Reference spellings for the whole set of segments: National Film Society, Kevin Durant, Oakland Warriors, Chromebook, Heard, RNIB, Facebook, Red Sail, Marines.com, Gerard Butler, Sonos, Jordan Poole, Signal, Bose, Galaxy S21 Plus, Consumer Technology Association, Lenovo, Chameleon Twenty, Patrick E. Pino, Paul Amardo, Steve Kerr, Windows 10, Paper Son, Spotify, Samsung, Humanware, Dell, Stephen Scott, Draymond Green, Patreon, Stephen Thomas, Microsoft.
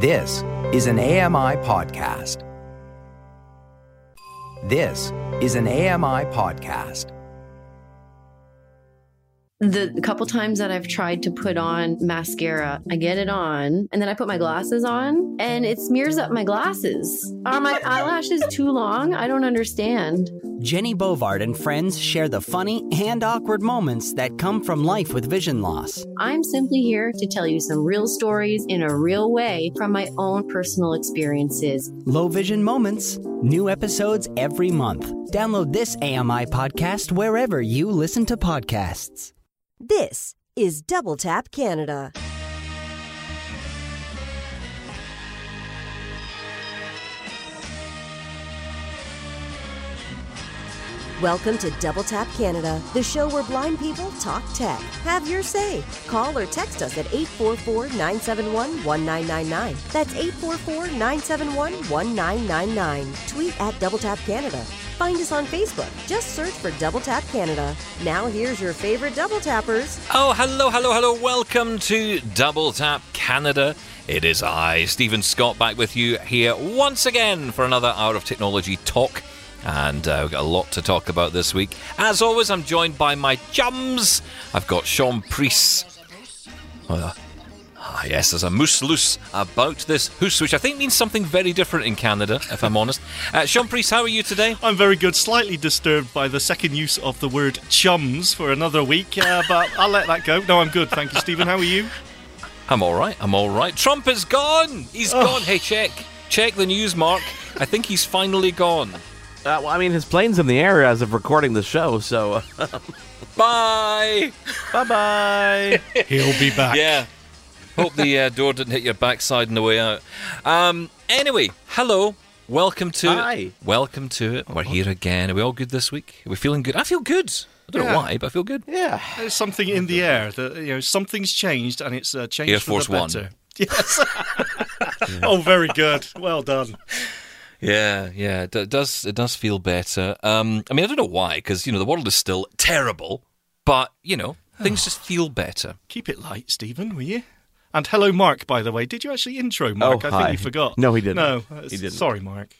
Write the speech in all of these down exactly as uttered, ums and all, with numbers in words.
This is an A M I podcast. This is an A M I podcast. The couple times that I've tried to put on mascara, I get it on, and then I put my glasses on, and it smears up my glasses. Are my eyelashes too long? I don't understand. Jenny Bovard and friends share the funny and awkward moments that come from life with vision loss. I'm simply here to tell you some real stories in a real way from my own personal experiences. Low vision moments, new episodes every month. Download this A M I podcast wherever you listen to podcasts. This is Double Tap Canada. Welcome to Double Tap Canada, the show where blind people talk tech. Have your say. Call or text us at eight four four, nine seven one, one nine nine nine. That's eight four four, nine seven one, one nine nine nine. Tweet at Double Tap Canada. Find us on Facebook. Just search for Double Tap Canada. Now here's your favorite Double Tappers. Oh, hello, hello, hello. Welcome to Double Tap Canada. It is I, Stephen Scott, back with you here once again for another hour of technology talk. And uh, we've got a lot to talk about this week. As always, I'm joined by my chums. I've got Sean Price. Uh, ah, yes, there's a moose loose about this hoose, which I think means something very different in Canada, if I'm honest. Uh, Sean Priest, how are you today? I'm very good. Slightly disturbed by the second use of the word chums for another week, uh, but I'll let that go. No, I'm good. Thank you, Stephen. How are you? I'm all right. I'm all right. Trump is gone. He's oh. gone. Hey, check. Check the news, Mark. I think he's finally gone. Uh, well, I mean, his plane's in the air as of recording the show, so... Bye! Bye-bye! He'll be back. Yeah. Hope the uh, door didn't hit your backside on the way out. Um, anyway, hello. Welcome to Hi. it. Welcome to it. We're here again. Are we all good this week? Are we feeling good? I feel good. I don't yeah. know why, but I feel good. Yeah. There's something in the air. That, you know, something's changed, and it's uh, changed Air Force for the better. One. Yes. yeah. Oh, very good. Well done. Yeah, yeah, it does. It does feel better. Um, I mean, I don't know why, because you know the world is still terrible, but you know things oh. just feel better. Keep it light, Stephen, will you? And hello, Mark. By the way, did you actually intro Mark? Oh, I hi. think you forgot. No, he didn't. No, he didn't. Sorry, Mark.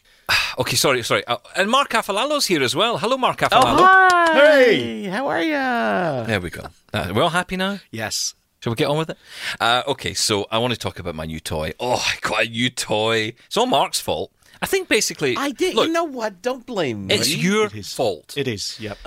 okay, sorry, sorry. Uh, and Mark Afalalo's here as well. Hello, Mark Afalalo. Oh, hi. Hey, how are you? There we go. Uh, we're all happy now. Yes. Shall we get on with it? Uh, okay, so I want to talk about my new toy. Oh, I got a new toy. It's all Mark's fault. I think basically... I did. Look, you know what? Don't blame me. It's your it fault. It is, yep.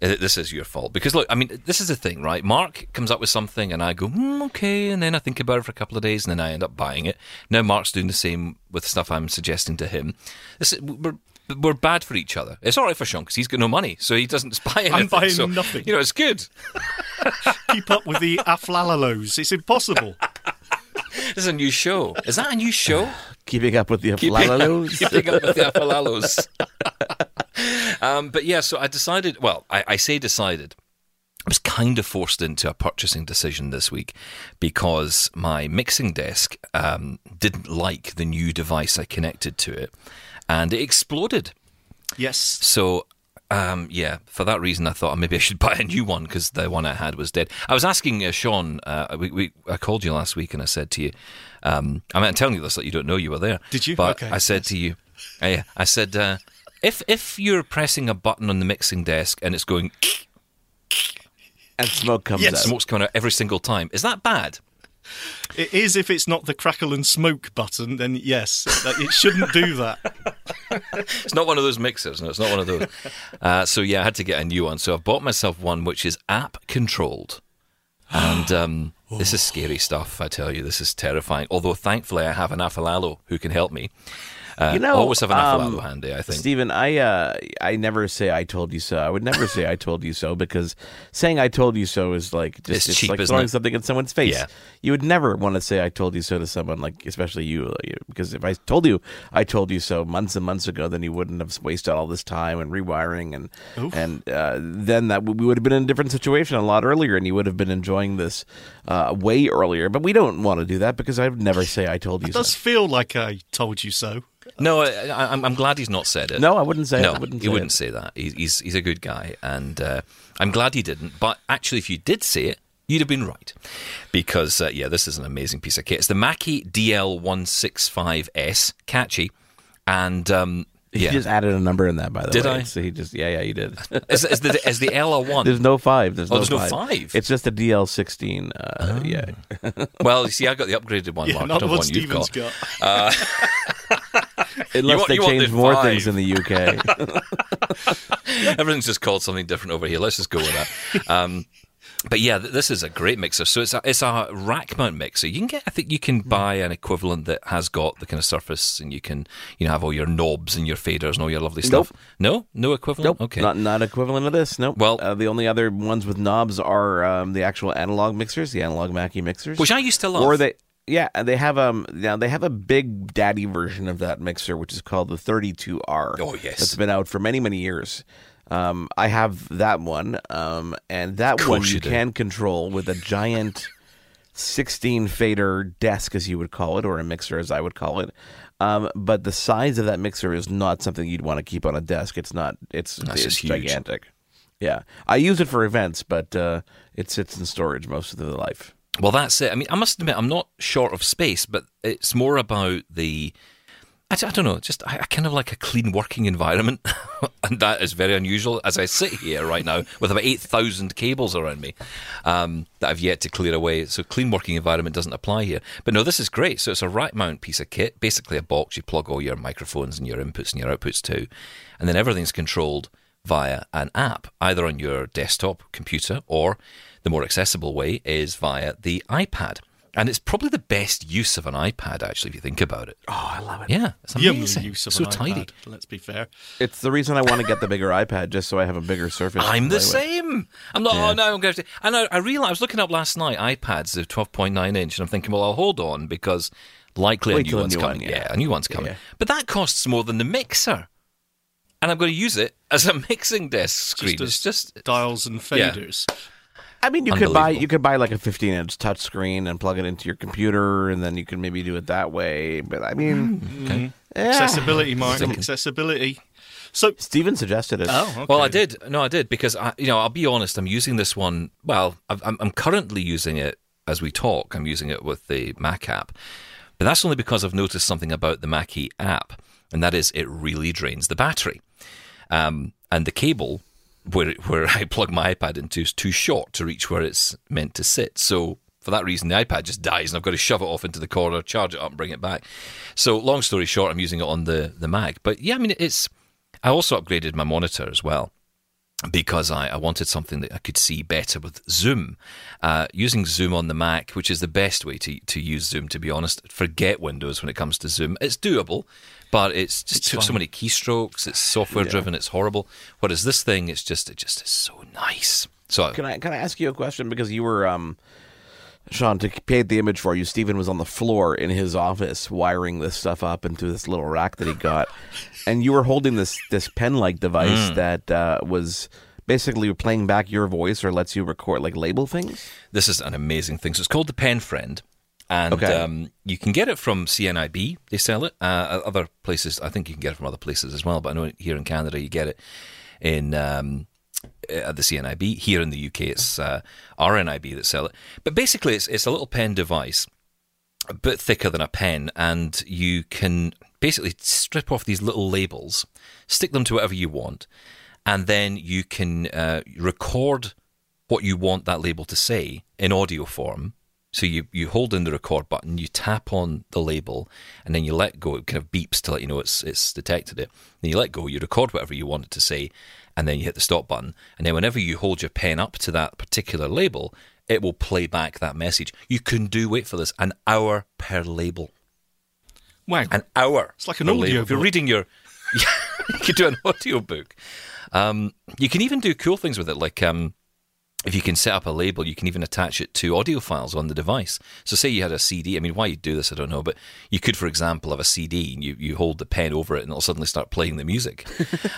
This is your fault. Because, look, I mean, this is the thing, right? Mark comes up with something and I go, mm, okay, and then I think about it for a couple of days and then I end up buying it. Now Mark's doing the same with stuff I'm suggesting to him. This is, we're, we're bad for each other. It's all right for Sean because he's got no money, so he doesn't buy anything. I'm buying so, nothing. You know, it's good. Keep up with the Aflalalos. It's impossible. This is a new show. Is that a new show? Keeping up with the Afalalos. Keeping, keeping up with the Afalalos. um, but yeah, so I decided, well, I, I say decided. I was kind of forced into a purchasing decision this week because my mixing desk um, didn't like the new device I connected to it and it exploded. Yes. So... Um, yeah, for that reason, I thought maybe I should buy a new one because the one I had was dead. I was asking uh, Sean, uh, we, we, I called you last week and I said to you, um, I mean, I'm telling you this, like you don't know you were there. Did you? But okay. I said yes. to you, I, I said, uh, if if you're pressing a button on the mixing desk and it's going... And smoke comes yes. out. Smoke's coming out every single time. Is that bad? It is if it's not the crackle and smoke button, then yes, it shouldn't do that. It's not one of those mixers, no, it's not one of those. Uh, so yeah, I had to get a new one. So I've bought myself one which is app controlled. And um, this is scary stuff, I tell you. This is terrifying. Although thankfully I have an Afalalo who can help me. Uh, you know, always have an Afalalo um, handy, I think. Stephen, I uh, I never say I told you so. I would never say I told you so because saying I told you so is like just it's, it's cheap, like throwing it? something in someone's face. Yeah. You would never want to say I told you so to someone, like especially you, because if I told you I told you so months and months ago, then you wouldn't have wasted all this time and rewiring and Oof. and uh, then that we would have been in a different situation a lot earlier, and you would have been enjoying this uh, way earlier. But we don't want to do that because I would never say I told you. It so. It does feel like I told you so. No, I, I'm, I'm glad he's not said it. No, I wouldn't say. No, it. I wouldn't say he wouldn't it. say that. He's he's, he's a good guy, and uh, I'm glad he didn't. But actually, if you did say it, you'd have been right. Because, uh, yeah, this is an amazing piece of kit. It's the Mackie D L one six five S. Catchy. And... Um, He yeah. just added a number in that, by the did way. Did I? So he just, yeah, yeah, you did. Is, is the, is the L a one? There's no five. There's oh, no there's five. no five. It's just a D L sixteen. Uh, oh. Yeah. Well, you see, I got the upgraded one, yeah, Mark. Not what one Stephen's got. got. Uh, Unless want, they change more five. things in the U K. Everything's just called something different over here. Let's just go with that. Um, but yeah, this is a great mixer. So it's a, it's a rack mount mixer. You can get, I think you can buy an equivalent that has got the kind of surface, and you can, you know, have all your knobs and your faders and all your lovely stuff. Nope. No, no equivalent. Nope. Okay, not not equivalent of this. Nope. Well, uh, the only other ones with knobs are um, the actual analog mixers, the analog Mackie mixers, which I used to love. Or they, yeah, they have um now they have a big daddy version of that mixer, which is called the thirty-two R. Oh yes, that's been out for many many years. Um, I have that one, um, and that one you, you can control with a giant sixteen fader desk, as you would call it, or a mixer, as I would call it. Um, but the size of that mixer is not something you'd want to keep on a desk. It's not. It's, it's gigantic. Yeah, I use it for events, but uh, it sits in storage most of the life. Well, that's it. I mean, I must admit, I'm not short of space, but it's more about the. I don't know, just I kind of like a clean working environment, and that is very unusual as I sit here right now with about eight thousand cables around me um, that I've yet to clear away, so clean working environment doesn't apply here. But no, this is great. So it's a rack mount piece of kit, basically a box you plug all your microphones and your inputs and your outputs to, and then everything's controlled via an app, either on your desktop computer or the more accessible way is via the iPad. And it's probably the best use of an iPad, actually, if you think about it. Oh, I love it. Yeah, it's amazing. Use of so an tidy. iPad, let's be fair. It's the reason I want to get the bigger iPad, just so I have a bigger surface. I'm the same. With. I'm not, yeah. oh, no, I'm going to... And I, I realised, I was looking up last night, iPads, the twelve point nine inch, and I'm thinking, well, I'll hold on, because likely Wait a new one's a new coming. One, yeah. yeah, a new one's coming. Yeah. But that costs more than the mixer. And I'm going to use it as a mixing desk screen. Just it's just dials and faders. Yeah. I mean, you could buy you could buy like a fifteen inch touchscreen and plug it into your computer, and then you can maybe do it that way. But I mean, okay. yeah. accessibility, Mark, accessibility. So Stephen suggested it. Oh, okay. Well, I did. No, I did because I, you know, I'll be honest. I'm using this one. Well, I'm, I'm currently using it as we talk. I'm using it with the Mac app, but that's only because I've noticed something about the Mackie app, and that is it really drains the battery, um, and the cable. Where where I plug my iPad into is too short to reach where it's meant to sit. So for that reason, the iPad just dies, and I've got to shove it off into the corner, charge it up, and bring it back. So long story short, I'm using it on the, the Mac. But yeah, I mean, it's. I also upgraded my monitor as well because I, I wanted something that I could see better with Zoom. Uh, using Zoom on the Mac, which is the best way to, to use Zoom, to be honest. Forget Windows when it comes to Zoom. It's doable. But it's just it's took fun. so many keystrokes. It's software driven. Yeah. It's horrible. Whereas this thing, it's just it just is so nice. So can I can I ask you a question? Because you were um, Sean, to paint the image for you, Stephen was on the floor in his office wiring this stuff up into this little rack that he got, and you were holding this this pen like device mm. that uh, was. Basically, you're playing back your voice or lets you record like label things. This is an amazing thing. So it's called the Pen Friend. And okay. um, you can get it from C N I B. They sell it. Uh, other places, I think you can get it from other places as well. But I know here in Canada, you get it in um, at the C N I B. Here in the U K, it's uh, R N I B that sell it. But basically, it's it's a little pen device, a bit thicker than a pen, and you can basically strip off these little labels, stick them to whatever you want, and then you can uh, record what you want that label to say in audio form. So you, you hold in the record button, you tap on the label, and then you let go. It kind of beeps to let you know it's it's detected it. Then you let go, you record whatever you want it to say, and then you hit the stop button. And then whenever you hold your pen up to that particular label, it will play back that message. You can do, wait for this, an hour per label. Wow. An hour. It's like an audio label. Book. If you're reading your... you could do an audio book. Um, you can even do cool things with it, like... Um, If you can set up a label, you can even attach it to audio files on the device. So say you had a C D. I mean, why you'd do this, I don't know. But you could, for example, have a C D and you, you hold the pen over it and it'll suddenly start playing the music,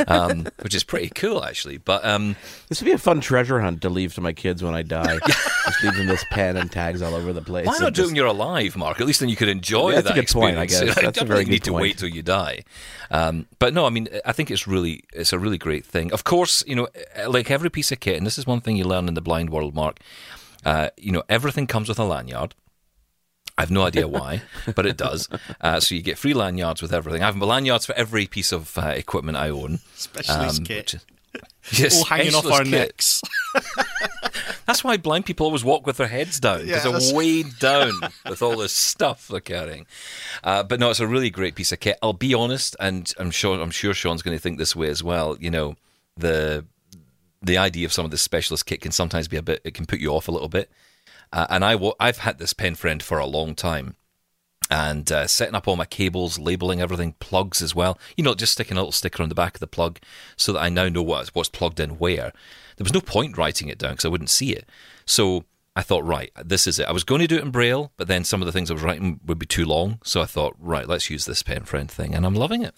um, which is pretty cool, actually. But um, this would be a fun treasure hunt to leave to my kids when I die. Just leaving this pen and tags all over the place. Why not just... do it when you're alive, Mark? At least then you could enjoy yeah, that's that a good experience. Point, I guess. That's I definitely a very good need point. to wait till you die. Um, but no, I mean, I think it's really, it's a really great thing. Of course, you know, like every piece of kit, and this is one thing you learn in the blind world, Mark, Uh, you know, everything comes with a lanyard. I have no idea why, but it does. Uh, so you get free lanyards with everything. I have lanyards for every piece of uh, equipment I own. Specialist um, kit. Is, yes, all hanging off our kit. necks. That's why blind people always walk with their heads down, because yeah, they're weighed down with all this stuff they're carrying. Uh, but no, it's a really great piece of kit. I'll be honest, and I'm sure I'm sure Sean's going to think this way as well. You know, the the idea of some of this specialist kit can sometimes be a bit, it can put you off a little bit. Uh, and I w- I've had this Pen Friend for a long time, and uh, setting up all my cables, labeling everything, plugs as well. You know, just sticking a little sticker on the back of the plug so that I now know what, what's plugged in where. There was no point writing it down because I wouldn't see it. So I thought, right, this is it. I was going to do it in Braille, but then some of the things I was writing would be too long. So I thought, right, let's use this Pen Friend thing, and I'm loving it.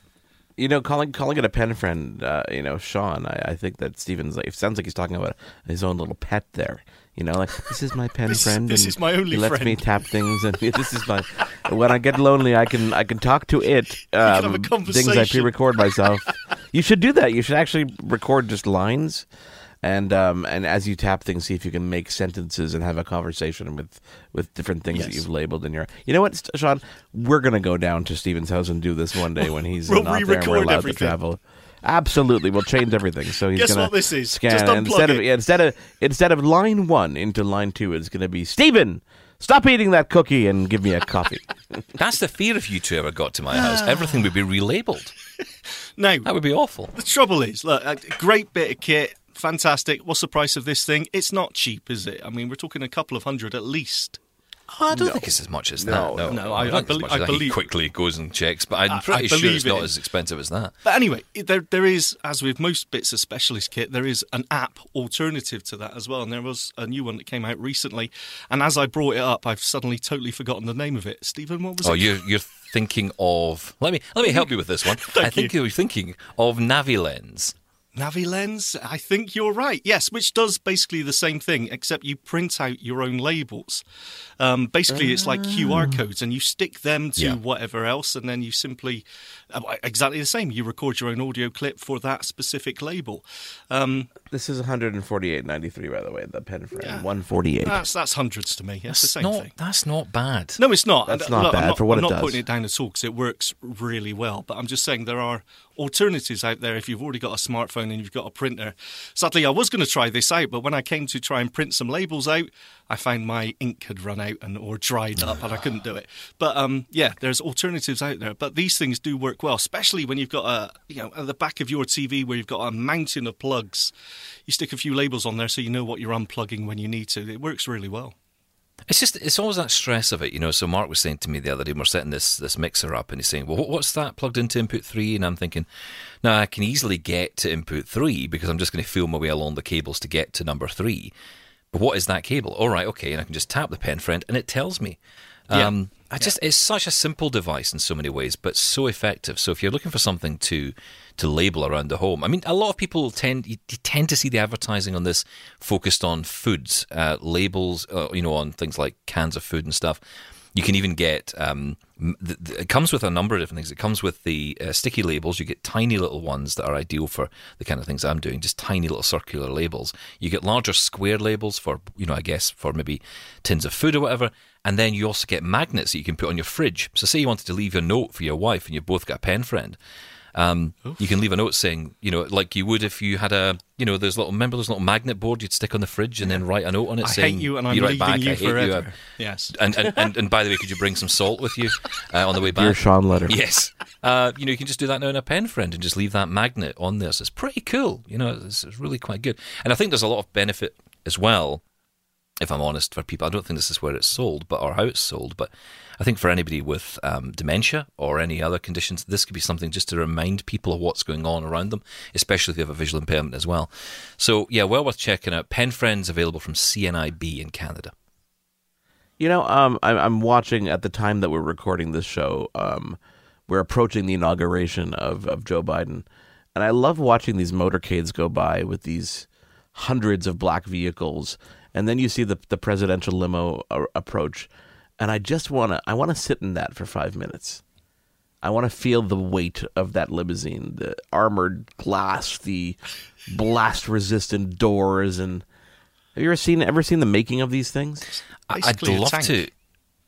You know, calling calling it a Pen Friend, uh, you know, Sean, I, I think that Stephen's like, it sounds like he's talking about his own little pet there. You know, like, this is my pen this, friend. This and is my only he lets friend. Lets me tap things, and this is my. When I get lonely, I can I can talk to it. Um, you can have a conversation. Things I pre-record myself. You should do that. You should actually record just lines, and um, and as you tap things, see if you can make sentences and have a conversation with, with different things yes. that you've labeled in your. You know what, Sean? We're gonna go down to Stephen's house and do this one day when he's we'll not there and we're allowed everything. to travel. Absolutely, we'll change everything. So he's Guess gonna what this is? Scan Just unplug instead it. of yeah, instead of instead of line one into line two, it's going to be Stephen. Stop eating that cookie and give me a coffee. That's the fear if you two ever got to my house. Everything would be relabeled. No, that would be awful. The trouble is, look, a great bit of kit, fantastic. What's the price of this thing? It's not cheap, is it? I mean, we're talking a couple of hundred at least. Oh, I don't no. think it's as much as no. that. No, no, I, I, I, I believe. I believe he quickly goes and checks, but I'm I, pretty I sure it's not it as expensive as that. But anyway, there there is, as with most bits of specialist kit, there is an app alternative to that as well, and there was a new one that came out recently. And as I brought it up, I've suddenly totally forgotten the name of it. Stephen, what was oh, it? Oh, you're you're thinking of. Let me let me help you with this one. Thank I think you. you're thinking of NaviLens. NaviLens, I think you're right. Yes, which does basically the same thing, except you print out your own labels. Um, basically, uh, it's like Q R codes, and you stick them to yeah. whatever else, and then you simply, exactly the same, you record your own audio clip for that specific label. Um, this is one forty-eight ninety-three, by the way, the Pen Friend. Yeah, one forty-eight. That's, that's hundreds to me. That's, that's the same not, thing. That's not bad. No, it's not. That's and, not look, bad I'm not, for what I'm it does. I'm not putting it down at all, because it works really well, but I'm just saying there are alternatives out there if you've already got a smartphone and you've got a printer. Sadly, I was going to try this out, but when I came to try and print some labels out, I found my ink had run out and or dried up and I couldn't do it. But um, yeah, there's alternatives out there. But these things do work well, especially when you've got a, you know, at the back of your T V where you've got a mountain of plugs. You stick a few labels on there so you know what you're unplugging when you need to. It works really well. It's just, it's always that stress of it, you know. So Mark was saying to me the other day, we're setting this this mixer up, and he's saying, well, what's that plugged into input three? And I'm thinking, no, I can easily get to input three because I'm just going to feel my way along the cables to get to number three. But what is that cable? All right, okay, and I can just tap the Pen Friend, and it tells me. Yeah. Um, I yeah. just, it's such a simple device in so many ways, but so effective. So if you're looking for something to to label around the home, I mean, a lot of people tend you, you tend to see the advertising on this focused on foods, uh, labels, uh, you know, on things like cans of food and stuff. You can even get um, th- th- it comes with a number of different things. It comes with the uh, sticky labels. You get tiny little ones that are ideal for the kind of things I'm doing, just tiny little circular labels. You get larger square labels for, you know, I guess for maybe tins of food or whatever. And then you also get magnets that you can put on your fridge. So say you wanted to leave your note for your wife and you've both got a Pen Friend. Um, you can leave a note saying, you know, like you would if you had a, you know, there's little, remember there's a little magnet board you'd stick on the fridge and then write a note on it I saying, I hate you and I'm leaving back. you I forever. You. Yes. And, and, and, and by the way, could you bring some salt with you uh, on the way back? Dear Sean letter. Yes. Uh, you know, you can just do that now in a Pen Friend and just leave that magnet on there. So it's pretty cool. You know, it's, it's really quite good. And I think there's a lot of benefit as well. If I'm honest, for people, I don't think this is where it's sold, but or how it's sold. But I think for anybody with um, dementia or any other conditions, this could be something just to remind people of what's going on around them, especially if they have a visual impairment as well. So yeah, well worth checking out. Pen Friend's available from C N I B in Canada. You know, um, I'm watching at the time that we're recording this show. Um, we're approaching the inauguration of of Joe Biden, and I love watching these motorcades go by with these hundreds of black vehicles. And then you see the the presidential limo approach, and I just wanna I wanna sit in that for five minutes. I wanna feel the weight of that limousine, the armored glass, the blast resistant doors, and Have you ever seen ever seen the making of these things? Basically I'd love to.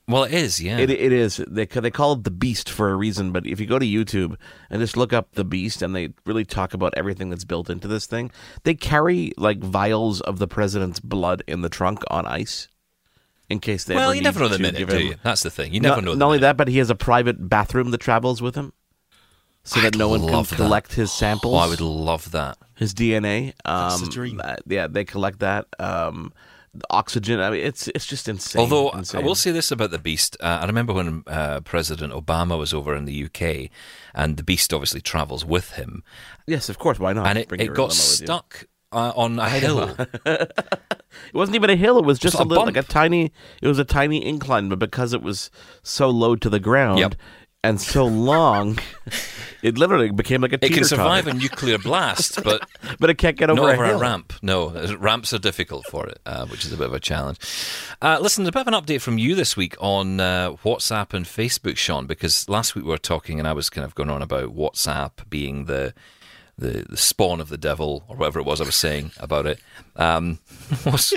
Well, it is, yeah. It, it is. They they call it The Beast for a reason, but if you go to YouTube and just look up The Beast, and they really talk about everything that's built into this thing, they carry, like, vials of the president's blood in the trunk on ice in case they well, ever need to. Well, you never know the minute, do you? That's the thing. You never not, know the Not only minute. that, but he has a private bathroom that travels with him so I'd that no one can collect that. his samples. Oh, I would love that. His D N A. Um, that's the dream. Uh, yeah, they collect that. Um Oxygen. I mean, it's it's just insane. Although insane. I will say this about The Beast, uh, I remember when uh, President Obama was over in the U K, and The Beast obviously travels with him. Yes, of course. Why not? And it, it got stuck uh, on a hill. It wasn't even a hill. It was just, just a, a little, like a tiny. It was a tiny incline, but because it was so low to the ground. Yep. And so long, it literally became like a teeter-totter. It can survive a nuclear blast, but but it can't get over, not over a, a ramp. No, ramps are difficult for it, uh, which is a bit of a challenge. Uh, listen, a bit of an update from you this week on uh, WhatsApp and Facebook, Sean, because last week we were talking and I was kind of going on about WhatsApp being the the, the spawn of the devil, or whatever it was I was saying about it. Um,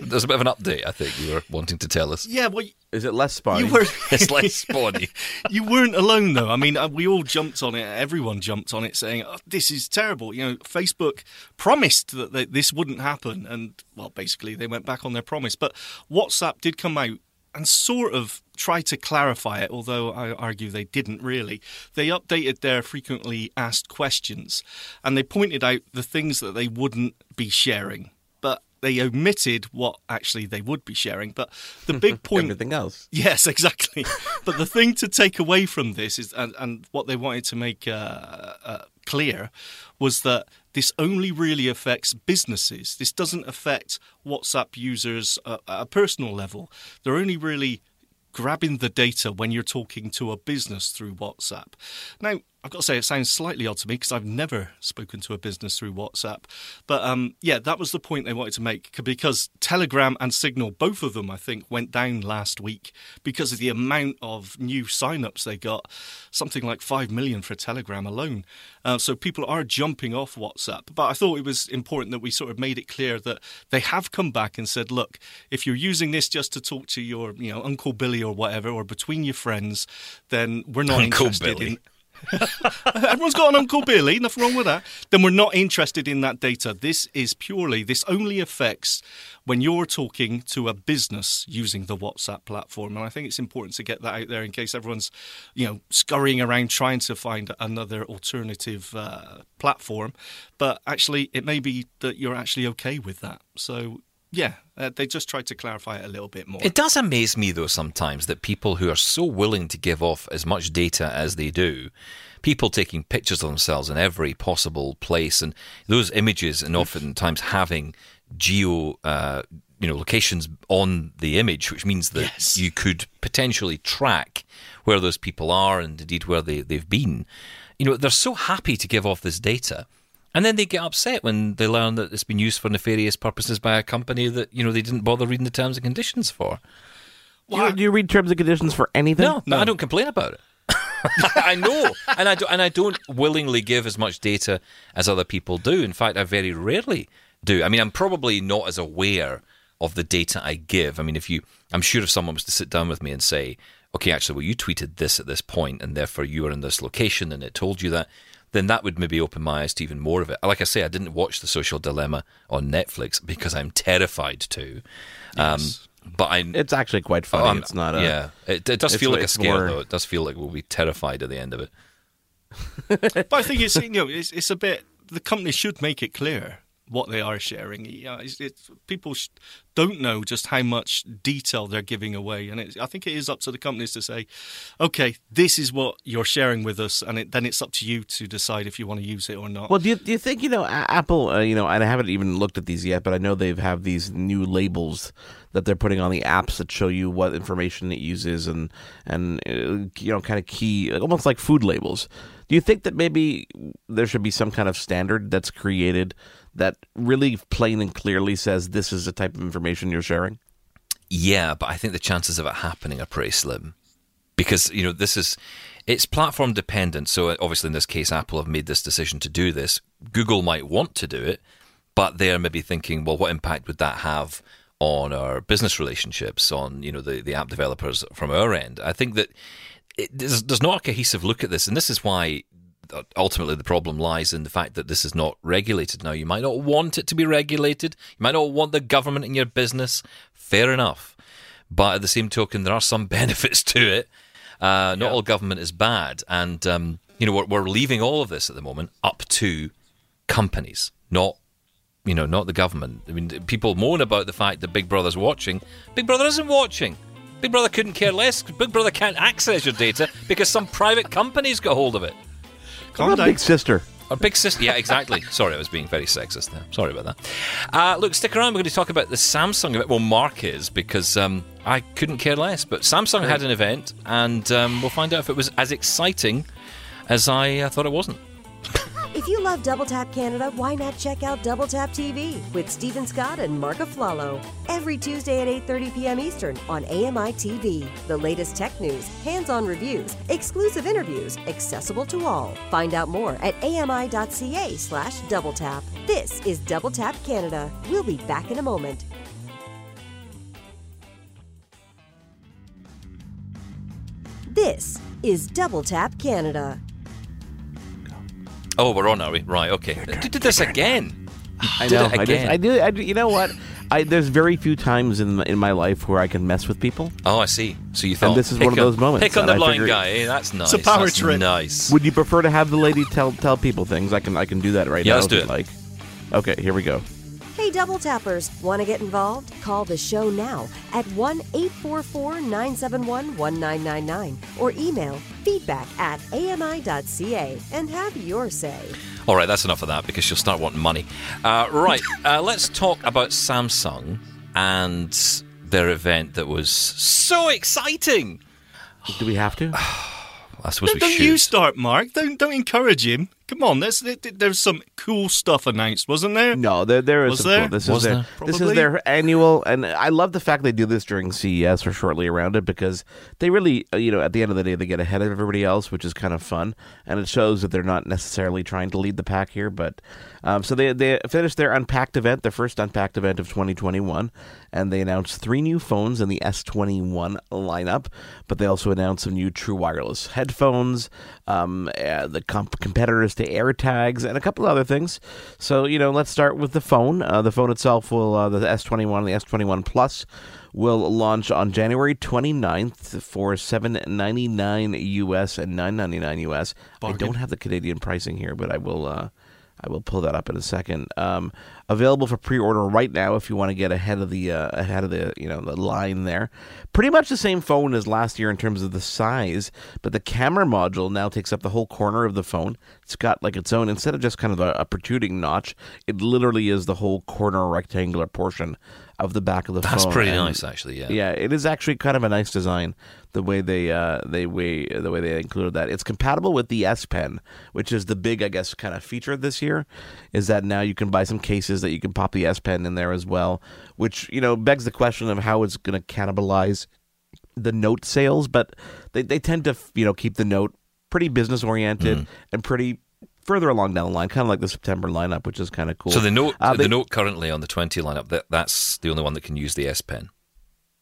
there's a bit of an update, I think, you were wanting to tell us. Yeah, well... Is it less spawny? You were, it's less spawny. You weren't alone, though. I mean, we all jumped on it. Everyone jumped on it saying, oh, this is terrible. You know, Facebook promised that they, this wouldn't happen. And, well, basically, they went back on their promise. But WhatsApp did come out and sort of try to clarify it, although I argue they didn't really. They updated their frequently asked questions, and they pointed out the things that they wouldn't be sharing. They omitted what actually they would be sharing. But the big point... Everything else. Yes, exactly. But the thing to take away from this is, and, and what they wanted to make uh, uh, clear was that this only really affects businesses. This doesn't affect WhatsApp users uh, at a personal level. They're only really grabbing the data when you're talking to a business through WhatsApp. Now, I've got to say it sounds slightly odd to me because I've never spoken to a business through WhatsApp. But, um, yeah, that was the point they wanted to make, because Telegram and Signal, both of them, I think, went down last week because of the amount of new sign-ups they got, something like five million for Telegram alone. Uh, so people are jumping off WhatsApp. But I thought it was important that we sort of made it clear that they have come back and said, look, if you're using this just to talk to your, you know, Uncle Billy or whatever, or between your friends, then we're not Uncle interested Billy. in... Everyone's got an Uncle Billy, nothing wrong with that. Then we're not interested in that data. This is purely, this only affects when you're talking to a business using the WhatsApp platform. And I think it's important to get that out there in case everyone's, you know, scurrying around trying to find another alternative uh, platform. But actually, it may be that you're actually okay with that. So, yeah, uh, they just tried to clarify it a little bit more. It does amaze me, though, sometimes that people who are so willing to give off as much data as they do, people taking pictures of themselves in every possible place, and those images and oftentimes having geo, uh, you know, locations on the image, which means that yes. you could potentially track where those people are and indeed where they, they've been. You know, they're so happy to give off this data. And then they get upset when they learn that it's been used for nefarious purposes by a company that, you know, they didn't bother reading the terms and conditions for. Well, do you read terms and conditions for anything? No, no, I don't complain about it. I know, and I don't, and I don't willingly give as much data as other people do. In fact, I very rarely do. I mean, I'm probably not as aware of the data I give. I mean, if you, I'm sure if someone was to sit down with me and say, okay, actually, well, you tweeted this at this point, and therefore you were in this location, and it told you that, then that would maybe open my eyes to even more of it. Like I say, I didn't watch The Social Dilemma on Netflix because I'm terrified to. Um, yes. But I, it's actually quite funny. Um, it's not. A, yeah, it, it does feel like a scare, more... though. It does feel like we'll be terrified at the end of it. But I think it's, you know, it's, it's a bit. The company should make it clear what they are sharing. You know, it's, it's, people sh- don't know just how much detail they're giving away. And it, I think it is up to the companies to say, okay, this is what you're sharing with us, and it, then it's up to you to decide if you want to use it or not. Well, do you, do you think, you know, Apple, uh, you know, and I haven't even looked at these yet, but I know they have these new labels that they're putting on the apps that show you what information it uses and, and uh, you know, kind of key, almost like food labels. Do you think that maybe there should be some kind of standard that's created that really plain and clearly says this is the type of information you're sharing? Yeah, but I think the chances of it happening are pretty slim because, you know, this is, it's platform dependent. So obviously in this case, Apple have made this decision to do this. Google might want to do it, but they're maybe thinking, well, what impact would that have on our business relationships, on, you know, the, the app developers from our end. I think that it, there's, there's not a cohesive look at this, and this is why ultimately the problem lies in the fact that this is not regulated now. You might not want it to be regulated. You might not want the government in your business. Fair enough. But at the same token, there are some benefits to it. Uh, not yeah. all government is bad. And, um, you know, we're, we're leaving all of this at the moment up to companies, not You know, not the government. I mean, people moan about the fact that Big Brother's watching. Big Brother isn't watching. Big Brother couldn't care less. Big Brother can't access your data because some private company's got hold of it. Or Big Sister. Or Big Sister. Yeah, exactly. Sorry, I was being very sexist there. Sorry about that. Uh, look, stick around. We're going to talk about the Samsung event. Well, Mark is, because um, I couldn't care less. But Samsung right. had an event, and um, we'll find out if it was as exciting as I uh, thought it wasn't. If you love Double Tap Canada, why not check out Double Tap T V with Stephen Scott and Mark Aflalo every Tuesday at eight thirty p.m. Eastern on A M I T V. The latest tech news, hands-on reviews, exclusive interviews, accessible to all. Find out more at ami.ca slash double tap. This is Double Tap Canada. We'll be back in a moment. This is Double Tap Canada. Oh, we're on, are we? Right, okay. You did this again. I know. Did it again. I, just, I, do, I do. You know what? I, there's very few times in in my life where I can mess with people. Oh, I see. So you thought. And this is one of those moments. Pick on the blind guy. Hey, that's nice. It's a power trip. Nice. Would you prefer to have the lady tell tell people things? I can I can do that right now. Yeah, let's do it. Like, okay, here we go. Hey, Double Tappers, want to get involved? Call the show now at one eight four four nine seven one one nine nine nine or email feedback at ami.ca and have your say. All right, that's enough of that because you'll start wanting money. Uh, right, uh, let's talk about Samsung and their event that was so exciting. Do we have to? I suppose no, we don't should. Don't you start, Mark. Don't don't encourage him. Come on, there's there's some cool stuff announced, wasn't there? No, there there is. Was some there? Cool. This was is there? Their, this is their annual, and I love the fact they do this during C E S or shortly around it because they really, you know, at the end of the day, they get ahead of everybody else, which is kind of fun, and it shows that they're not necessarily trying to lead the pack here. But um, so they they finished their Unpacked event, their first Unpacked event of twenty twenty-one, and they announced three new phones in the S twenty-one lineup, but they also announced some new true wireless headphones, um, uh, the comp- competitors to AirTags, and a couple other things. So, you know, let's start with the phone. Uh, the phone itself will, uh, the S twenty-one and the S twenty-one Plus, will launch on January twenty-ninth for seven ninety-nine U S and nine ninety-nine U S. Bargain. I don't have the Canadian pricing here, but I will uh, I will pull that up in a second. Um, available for pre-order right now if you want to get ahead of the uh, ahead of the you know the line there. Pretty much the same phone as last year in terms of the size, but the camera module now takes up the whole corner of the phone. It's got like its own, instead of just kind of a, a protruding notch, it literally is the whole corner rectangular portion of the back of the That's phone. That's pretty and, nice, actually. Yeah, yeah, it is actually kind of a nice design the way they uh, they way the way they included that. It's compatible with the S Pen, which is the big, I guess, kind of feature this year, is that now you can buy some cases that you can pop the S Pen in there as well, which, you know, begs the question of how it's going to cannibalize the Note sales, but they, they tend to, you know, keep the Note pretty business-oriented mm. and pretty further along down the line, kind of like the September lineup, which is kind of cool. So the Note uh, they, the Note currently on the twenty lineup, that, that's the only one that can use the S Pen.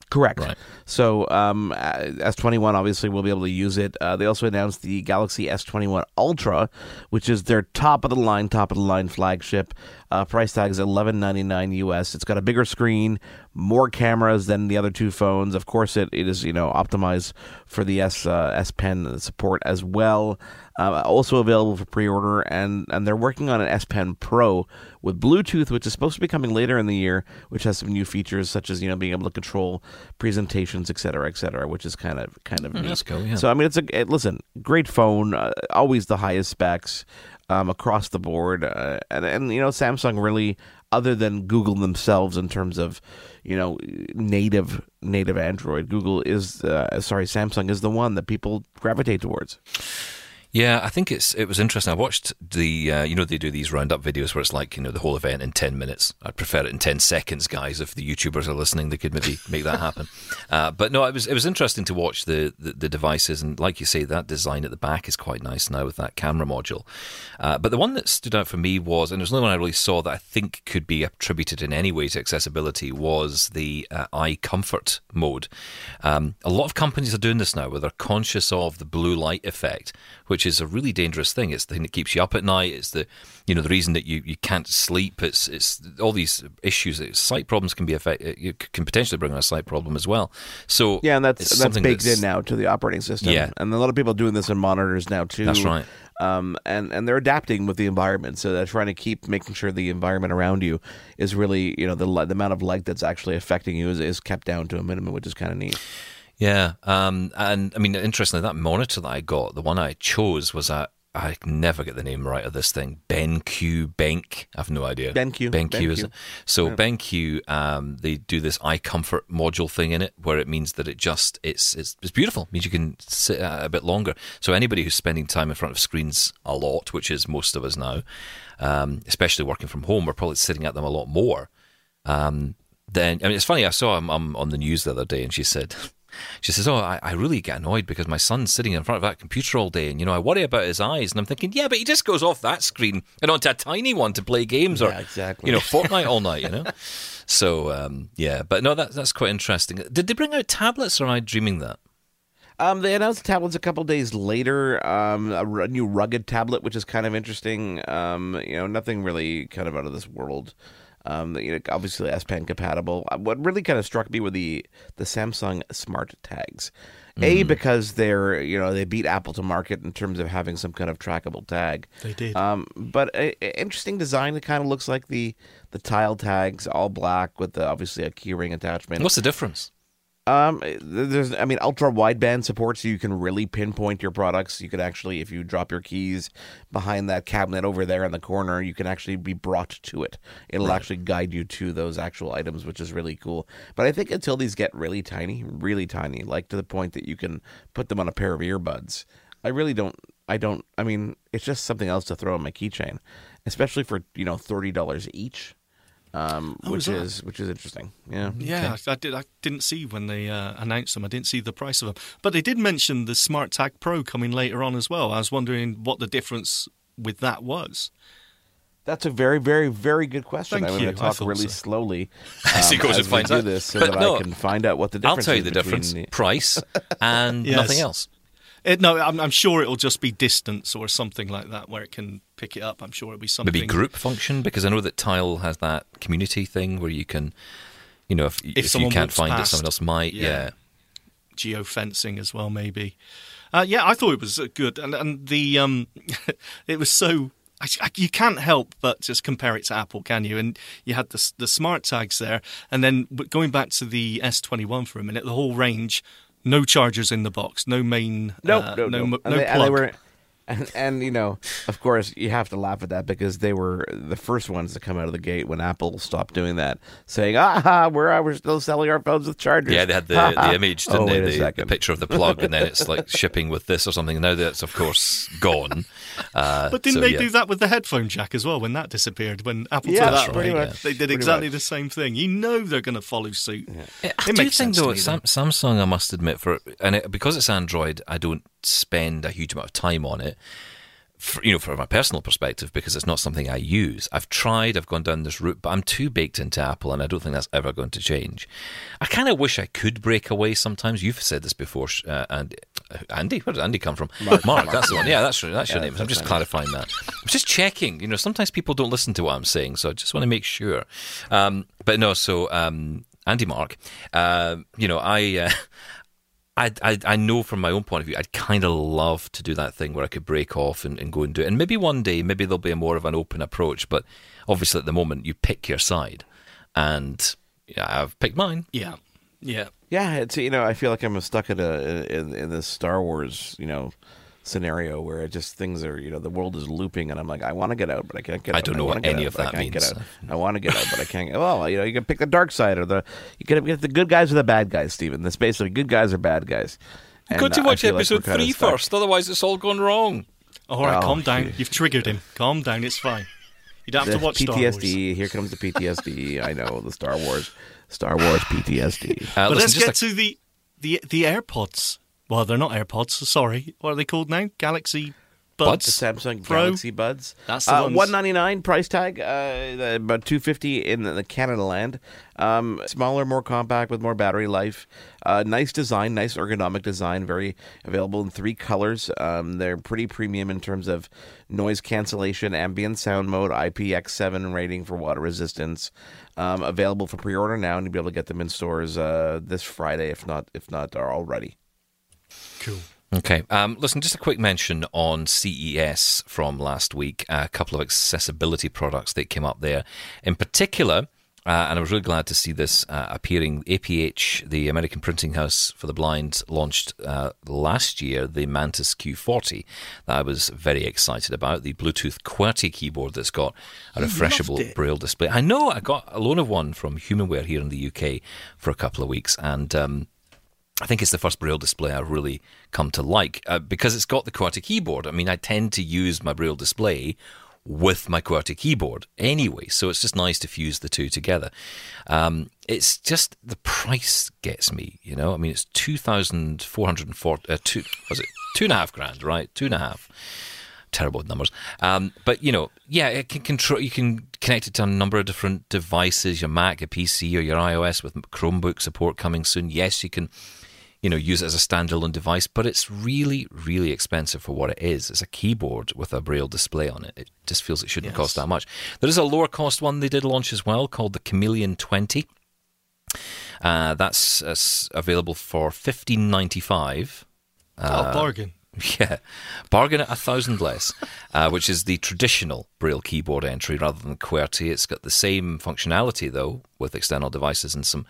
Correct. Right. So um, S twenty-one obviously will be able to use it. Uh, they also announced the Galaxy S twenty-one Ultra, which is their top of the line, top of the line flagship. Uh, price tag is eleven ninety-nine U S. It's got a bigger screen, more cameras than the other two phones. Of course, it, it is you know optimized for the S uh, S Pen support as well. Uh, also available for pre-order, and, and they're working on an S Pen Pro with Bluetooth, which is supposed to be coming later in the year, which has some new features such as you know being able to control presentations, et cetera, et cetera, which is kind of kind of mm, neat. That's cool, yeah. So I mean, it's a it, listen, great phone, uh, always the highest specs. Um, across the board, uh, and, and you know Samsung really, other than Google themselves in terms of, you know, native native Android, Google is uh, sorry Samsung is the one that people gravitate towards. Yeah, I think it's it was interesting. I watched the, uh, you know, they do these roundup videos where it's like, you know, the whole event in ten minutes. I'd prefer it in ten seconds, guys. If the YouTubers are listening, they could maybe make that happen. uh, but no, it was it was interesting to watch the, the, the devices. And like you say, that design at the back is quite nice now with that camera module. Uh, but the one that stood out for me was, and there's only one I really saw that I think could be attributed in any way to accessibility, was the uh, eye comfort mode. Um, a lot of companies are doing this now where they're conscious of the blue light effect, which is a really dangerous thing. It's the thing that keeps you up at night. It's the, you know, the reason that you, you can't sleep. It's it's all these issues. Sight problems can be affect, it can potentially bring on a sight problem as well. So yeah, and that's that's baked that's, in now to the operating system. Yeah. And a lot of people are doing this in monitors now too. That's right. Um, and, and they're adapting with the environment. So they're trying to keep making sure the environment around you is really, you know, the, the amount of light that's actually affecting you is, is kept down to a minimum, which is kind of neat. Yeah, um, and I mean, interestingly, that monitor that I got, the one I chose was a, I never get the name right of this thing, BenQ, BenQ, I have no idea. BenQ. BenQ, BenQ. Is it? So yeah. BenQ, um, they do this eye comfort module thing in it, where it means that it just, it's it's, it's beautiful. It means you can sit uh, a bit longer. So anybody who's spending time in front of screens a lot, which is most of us now, um, especially working from home, we're probably sitting at them a lot more. Um, then, I mean, it's funny, I saw I'm, I'm on the news the other day and she said... She says, oh, I, I really get annoyed because my son's sitting in front of that computer all day and, you know, I worry about his eyes. And I'm thinking, yeah, but he just goes off that screen and onto a tiny one to play games or, yeah, exactly. you know, Fortnite all night, you know. So, um, yeah, but no, that, that's quite interesting. Did they bring out tablets or am I dreaming that? Um, they announced tablets a couple days later, um, a, a new rugged tablet, which is kind of interesting. Um, you know, nothing really kind of out of this world. Um, you know, obviously S Pen compatible. What really kind of struck me were the, the Samsung smart tags. Mm-hmm. A, because they're, you know, they beat Apple to market in terms of having some kind of trackable tag. They did. Um, but a, a interesting design. It kind of looks like the, the Tile tags, all black with the, obviously a keyring attachment. What's the difference? Um, there's, I mean, ultra wideband support, so you can really pinpoint your products. You can actually, if you drop your keys behind that cabinet over there in the corner, you can actually be brought to it. It'll right. actually guide you to those actual items, which is really cool. But I think until these get really tiny, really tiny, like to the point that you can put them on a pair of earbuds, I really don't, I don't, I mean, it's just something else to throw in my keychain, especially for, you know, thirty dollars each. Um, oh, which is, is which is interesting. Yeah, yeah. Okay. I, I did. I didn't see when they uh, announced them. I didn't see the price of them. But they did mention the Smart Tag Pro coming later on as well. I was wondering what the difference with that was. That's a very, very, very good question. Thank I'm you. going to talk really so. slowly um, so as we do out. this, so but that no, I can find out what the difference is. I'll tell you is the difference: the... price and yes. nothing else. It, no, I'm, I'm sure it'll just be distance or something like that where it can pick it up. I'm sure it'll be something. Maybe group function, because I know that Tile has that community thing where you can, you know, if, if, if you can't find past, it, someone else might. Yeah. yeah. Geofencing as well, maybe. Uh, yeah, I thought it was good. And, and the um, it was so... You can't help but just compare it to Apple, can you? And you had the, the smart tags there. And then going back to the S twenty-one for a minute, the whole range... No chargers in the box. No main. No, uh, no, no, no, and no they, plug. And, they were, and, and you know, of course, you have to laugh at that because they were the first ones to come out of the gate when Apple stopped doing that, saying, "Ah, we're we're still selling our phones with chargers." Yeah, they had the, the image, didn't oh, they? The, the picture of the plug, and then it's like shipping with this or something. Now that's of course gone. Uh, but didn't so, they yeah. do that with the headphone jack as well when that disappeared? When Apple yeah, did that, right, yeah. they did pretty exactly much. the same thing. You know they're going to follow suit. Yeah. It, I it do makes think sense though, Sam- Samsung, I must admit, for and it, because it's Android, I don't spend a huge amount of time on it. For, you know, from my personal perspective, because it's not something I use. I've tried, I've gone down this route, but I'm too baked into Apple, and I don't think that's ever going to change. I kind of wish I could break away sometimes. You've said this before, uh, and Andy, where did Andy come from? Mark, Mark that's the one. Yeah, that's, that's yeah, your name. That's I'm just clarifying that. I'm just checking. You know, sometimes people don't listen to what I'm saying, so I just want to make sure. Um, but no, so um, Andy, Mark, uh, you know, I... Uh, I, I I know from my own point of view, I'd kind of love to do that thing where I could break off and, and go and do it. And maybe one day, maybe there'll be a more of an open approach. But obviously at the moment, you pick your side. And yeah, I've picked mine. Yeah. Yeah. Yeah. It's, you know, I feel like I'm stuck at a, in, in this Star Wars, you know, scenario where it just things are, you know, the world is looping and I'm like, I want to get out, but I can't get out. I don't know what any of that means. I want to get out, but I can't get out. Well, you know, you can pick the dark side or the, you can get the good guys or the bad guys, Stephen. That's basically good guys or bad guys. You've got to watch episode three first, otherwise it's all gone wrong. All right, oh, calm down. Shoot. You've triggered him. Calm down. It's fine. You don't have the to watch P T S D. Star Wars. Here comes the P T S D. I know the Star Wars, Star Wars P T S D. Uh, but listen, let's get like... to the, the the AirPods. Well, they're not AirPods. Sorry, what are they called now? Galaxy Buds. The Samsung Pro. Galaxy Buds. That's the uh, ones. one ninety-nine price tag. Uh, about two fifty in the Canada land. Um, smaller, more compact, with more battery life. Uh, nice design, nice ergonomic design, very available in three colors. Um, they're pretty premium in terms of noise cancellation, ambient sound mode, I P X seven rating for water resistance. Um, available for pre-order now, and you'll be able to get them in stores uh, this Friday, if not, if not already. Cool. Okay. Um, listen, just a quick mention on C E S from last week, a couple of accessibility products that came up there. In particular, uh, and I was really glad to see this uh, appearing, A P H, the American Printing House for the Blind, launched uh, last year the Mantis Q forty that I was very excited about, the Bluetooth QWERTY keyboard that's got a refreshable Braille display. I know. I got a loan of one from HumanWare here in the U K for a couple of weeks, and... Um, I think it's the first Braille display I've really come to like uh, because it's got the QWERTY keyboard. I mean, I tend to use my Braille display with my QWERTY keyboard anyway, so it's just nice to fuse the two together. Um, it's just the price gets me, you know. I mean, it's two thousand four hundred and forty. Uh, two was it two and a half grand? Right, two and a half. Terrible numbers. Um, but, you know, yeah, it can control. You can connect it to a number of different devices, your Mac, your P C, or your iOS with Chromebook support coming soon. Yes, you can, you know, use it as a standalone device, but it's really, really expensive for what it is. It's a keyboard with a Braille display on it. It just feels it shouldn't yes. cost that much. There is a lower cost one they did launch as well called the Chameleon twenty. Uh, that's uh, available for fifteen ninety-five. Uh, oh, bargain. Yeah, bargain at a thousand less, uh, which is the traditional Braille keyboard entry rather than QWERTY. It's got the same functionality, though, with external devices and some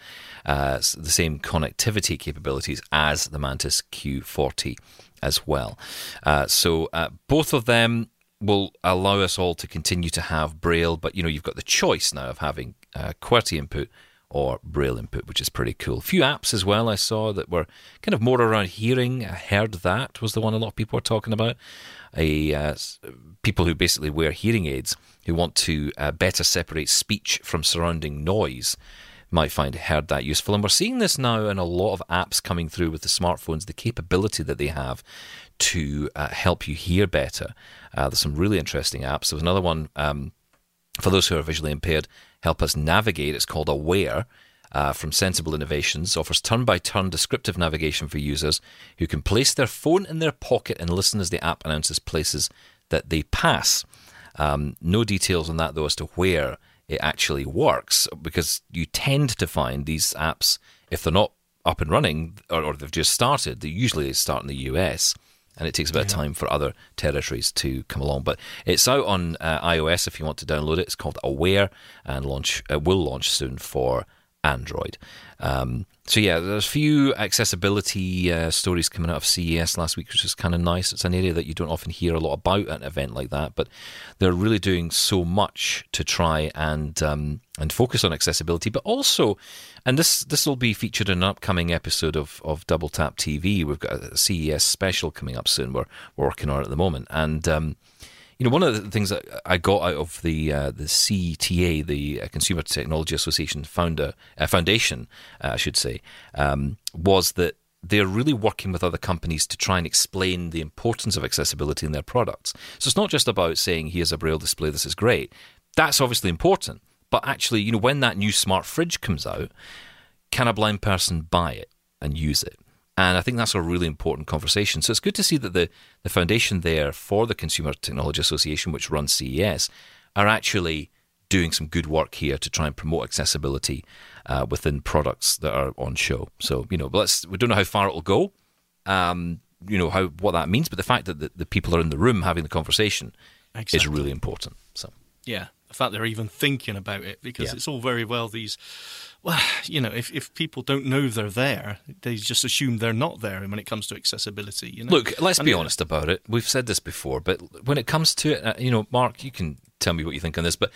uh, the same connectivity capabilities as the Mantis Q forty as well. Uh, so uh, both of them will allow us all to continue to have Braille, but, you know, you've got the choice now of having uh, QWERTY input or Braille input, which is pretty cool. A few apps as well I saw that were kind of more around hearing. I heard that was the one a lot of people were talking about. A, uh, people who basically wear hearing aids who want to uh, better separate speech from surrounding noise might find Heard that useful. And we're seeing this now in a lot of apps coming through with the smartphones, the capability that they have to uh, help you hear better. Uh, there's some really interesting apps. There was another one um, for those who are visually impaired, help us navigate. It's called Aware uh, from Sensible Innovations. Offers turn-by-turn descriptive navigation for users who can place their phone in their pocket and listen as the app announces places that they pass. Um, no details on that, though, as to where it actually works, because you tend to find these apps, if they're not up and running or, or they've just started, they usually start in the U S, and it takes a bit yeah. of time for other territories to come along. But it's out on uh, iOS if you want to download it. It's called Aware and launch uh, will launch soon for Android. Um, so, yeah, there's a few accessibility uh, stories coming out of C E S last week, which is kind of nice. It's an area that you don't often hear a lot about at an event like that, but they're really doing so much to try and um, and focus on accessibility. But also, and this this will be featured in an upcoming episode of, of Double Tap T V. We've got a C E S special coming up soon. We're, we're working on it at the moment. And, um, you know, one of the things that I got out of the uh, the C T A, the Consumer Technology Association founder uh, foundation, uh, I should say, um, was that they're really working with other companies to try and explain the importance of accessibility in their products. So it's not just about saying, here's a Braille display, this is great. That's obviously important. But actually, you know, when that new smart fridge comes out, can a blind person buy it and use it? And I think that's a really important conversation. So it's good to see that the, the foundation there for the Consumer Technology Association, which runs C E S, are actually doing some good work here to try and promote accessibility uh, within products that are on show. So, you know, let's, we don't know how far it will go, um, you know, how what that means. But the fact that the, the people are in the room having the conversation exactly. is really important. So yeah, the fact they're even thinking about it, because yeah. it's all very well these... Well, you know, if, if people don't know they're there, they just assume they're not there when it comes to accessibility. You know? Look, let's and be honest about it. We've said this before, but when it comes to it, you know, Mark, you can tell me what you think on this, but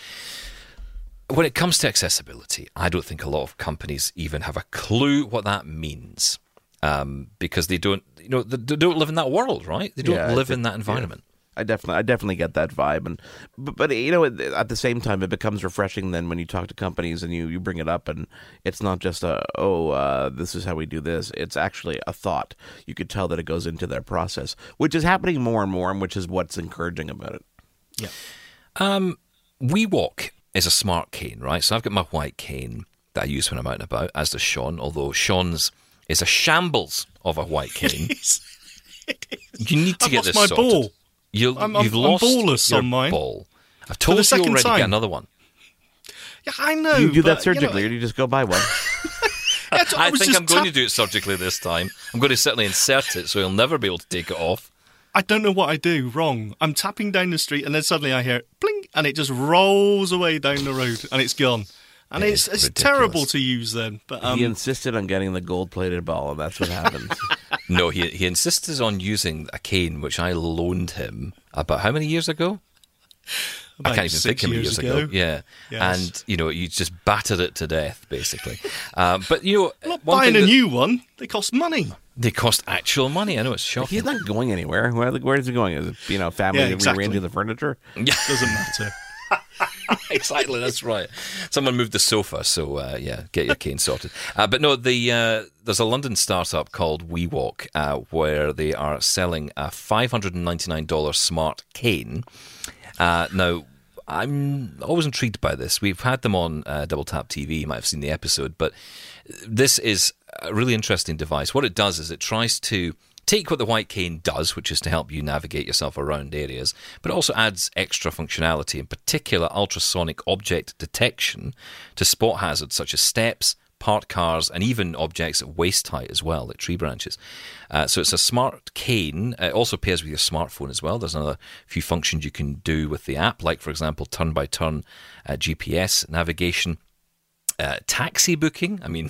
when it comes to accessibility, I don't think a lot of companies even have a clue what that means um, because they don't, you know, they don't live in that world, right? They don't yeah, live in that environment. Yeah. I definitely, I definitely get that vibe, and but, but you know, at the same time, it becomes refreshing then when you talk to companies and you, you bring it up, and it's not just a oh, uh, this is how we do this. It's actually a thought. You could tell that it goes into their process, which is happening more and more, and which is what's encouraging about it. Yeah, um, WeWalk is a smart cane, right? So I've got my white cane that I use when I'm out and about, as does Sean. Although Sean's is a shambles of a white cane. It is. It is. You need to I've get this my sorted. Ball. You, I'm, you've I'm, lost I'm ballless your on mine. Ball. I've told you already. Time. Get another one. Yeah, I know. You do but, that surgically, you know, or you just go buy one? I, I, I think I'm going ta- to do it surgically this time. I'm going to certainly insert it, so he'll never be able to take it off. I don't know what I do wrong. I'm tapping down the street, and then suddenly I hear bling, and it just rolls away down the road, and it's gone. And it it's, it's terrible to use then. But um, he insisted on getting the gold-plated ball, and that's what happened. No, he he insisted on using a cane, which I loaned him about how many years ago? About I can't even think how many years ago. ago. Yeah. Yes. And, you know, you just battered it to death, basically. um, but, you know... I'm not buying a that, new one. They cost money. They cost actual money. I know, it's shocking. He's not going anywhere. Where, where is he going? Is it, you know, family yeah, exactly. rearranging the furniture? Yeah. Doesn't matter. Exactly, that's right. Someone moved the sofa, so uh, yeah, get your cane sorted. Uh, but no, the uh, there's a London startup called WeWalk uh, where they are selling a five hundred ninety-nine dollars smart cane. Uh, now, I'm always intrigued by this. We've had them on uh, Double Tap T V. You might have seen the episode, but this is a really interesting device. What it does is it tries to take what the white cane does, which is to help you navigate yourself around areas, but also adds extra functionality, in particular ultrasonic object detection to spot hazards such as steps, parked cars, and even objects at waist height as well, like tree branches. Uh, so it's a smart cane. It also pairs with your smartphone as well. There's another few functions you can do with the app, like, for example, turn-by-turn uh, G P S navigation, uh, taxi booking. I mean...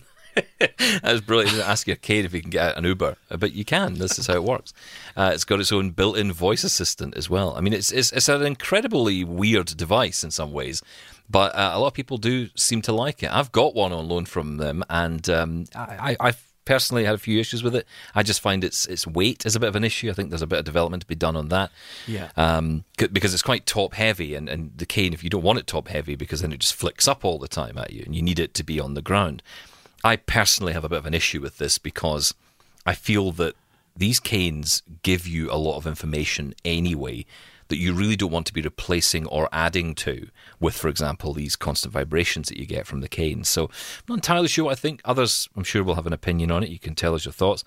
That's brilliant. Ask your cane if you can get an Uber, but you can. This is how it works. Uh, it's got its own built-in voice assistant as well. I mean, it's it's, it's an incredibly weird device in some ways, but uh, a lot of people do seem to like it. I've got one on loan from them, and um, I, I've personally had a few issues with it. I just find its its weight is a bit of an issue. I think there's a bit of development to be done on that. Yeah. Um, c- because it's quite top heavy, and, and the cane, if you don't want it top heavy, because then it just flicks up all the time at you, and you need it to be on the ground. I personally have a bit of an issue with this because I feel that these canes give you a lot of information anyway that you really don't want to be replacing or adding to with, for example, these constant vibrations that you get from the cane. So I'm not entirely sure what I think. Others, I'm sure, will have an opinion on it. You can tell us your thoughts.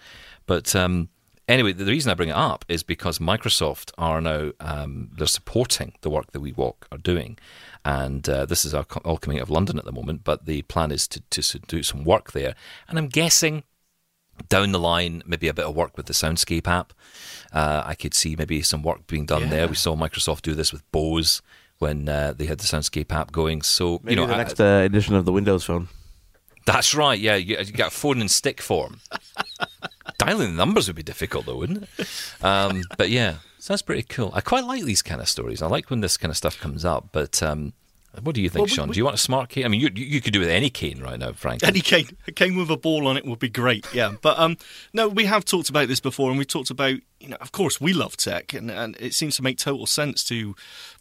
But um, anyway, the reason I bring it up is because Microsoft are now, um, they're supporting the work that WeWalk are doing. And uh, this is all coming out of London at the moment, but the plan is to, to, to do some work there. And I'm guessing down the line, maybe a bit of work with the Soundscape app. Uh, I could see maybe some work being done yeah. there. We saw Microsoft do this with Bose when uh, they had the Soundscape app going. So maybe you know, the next I, uh, edition of the Windows Phone. That's right, yeah. You, you got a phone in stick form. Dialing the numbers would be difficult, though, wouldn't it? Um, but yeah. So that's pretty cool. I quite like these kind of stories. I like when this kind of stuff comes up. But um, what do you think, well, we, Sean? We, do you want a smart cane? I mean, you you could do with any cane right now, frankly. Any cane. A cane with a ball on it would be great, yeah. But um, no, we have talked about this before, and we talked about, you know, of course, we love tech, and, and it seems to make total sense to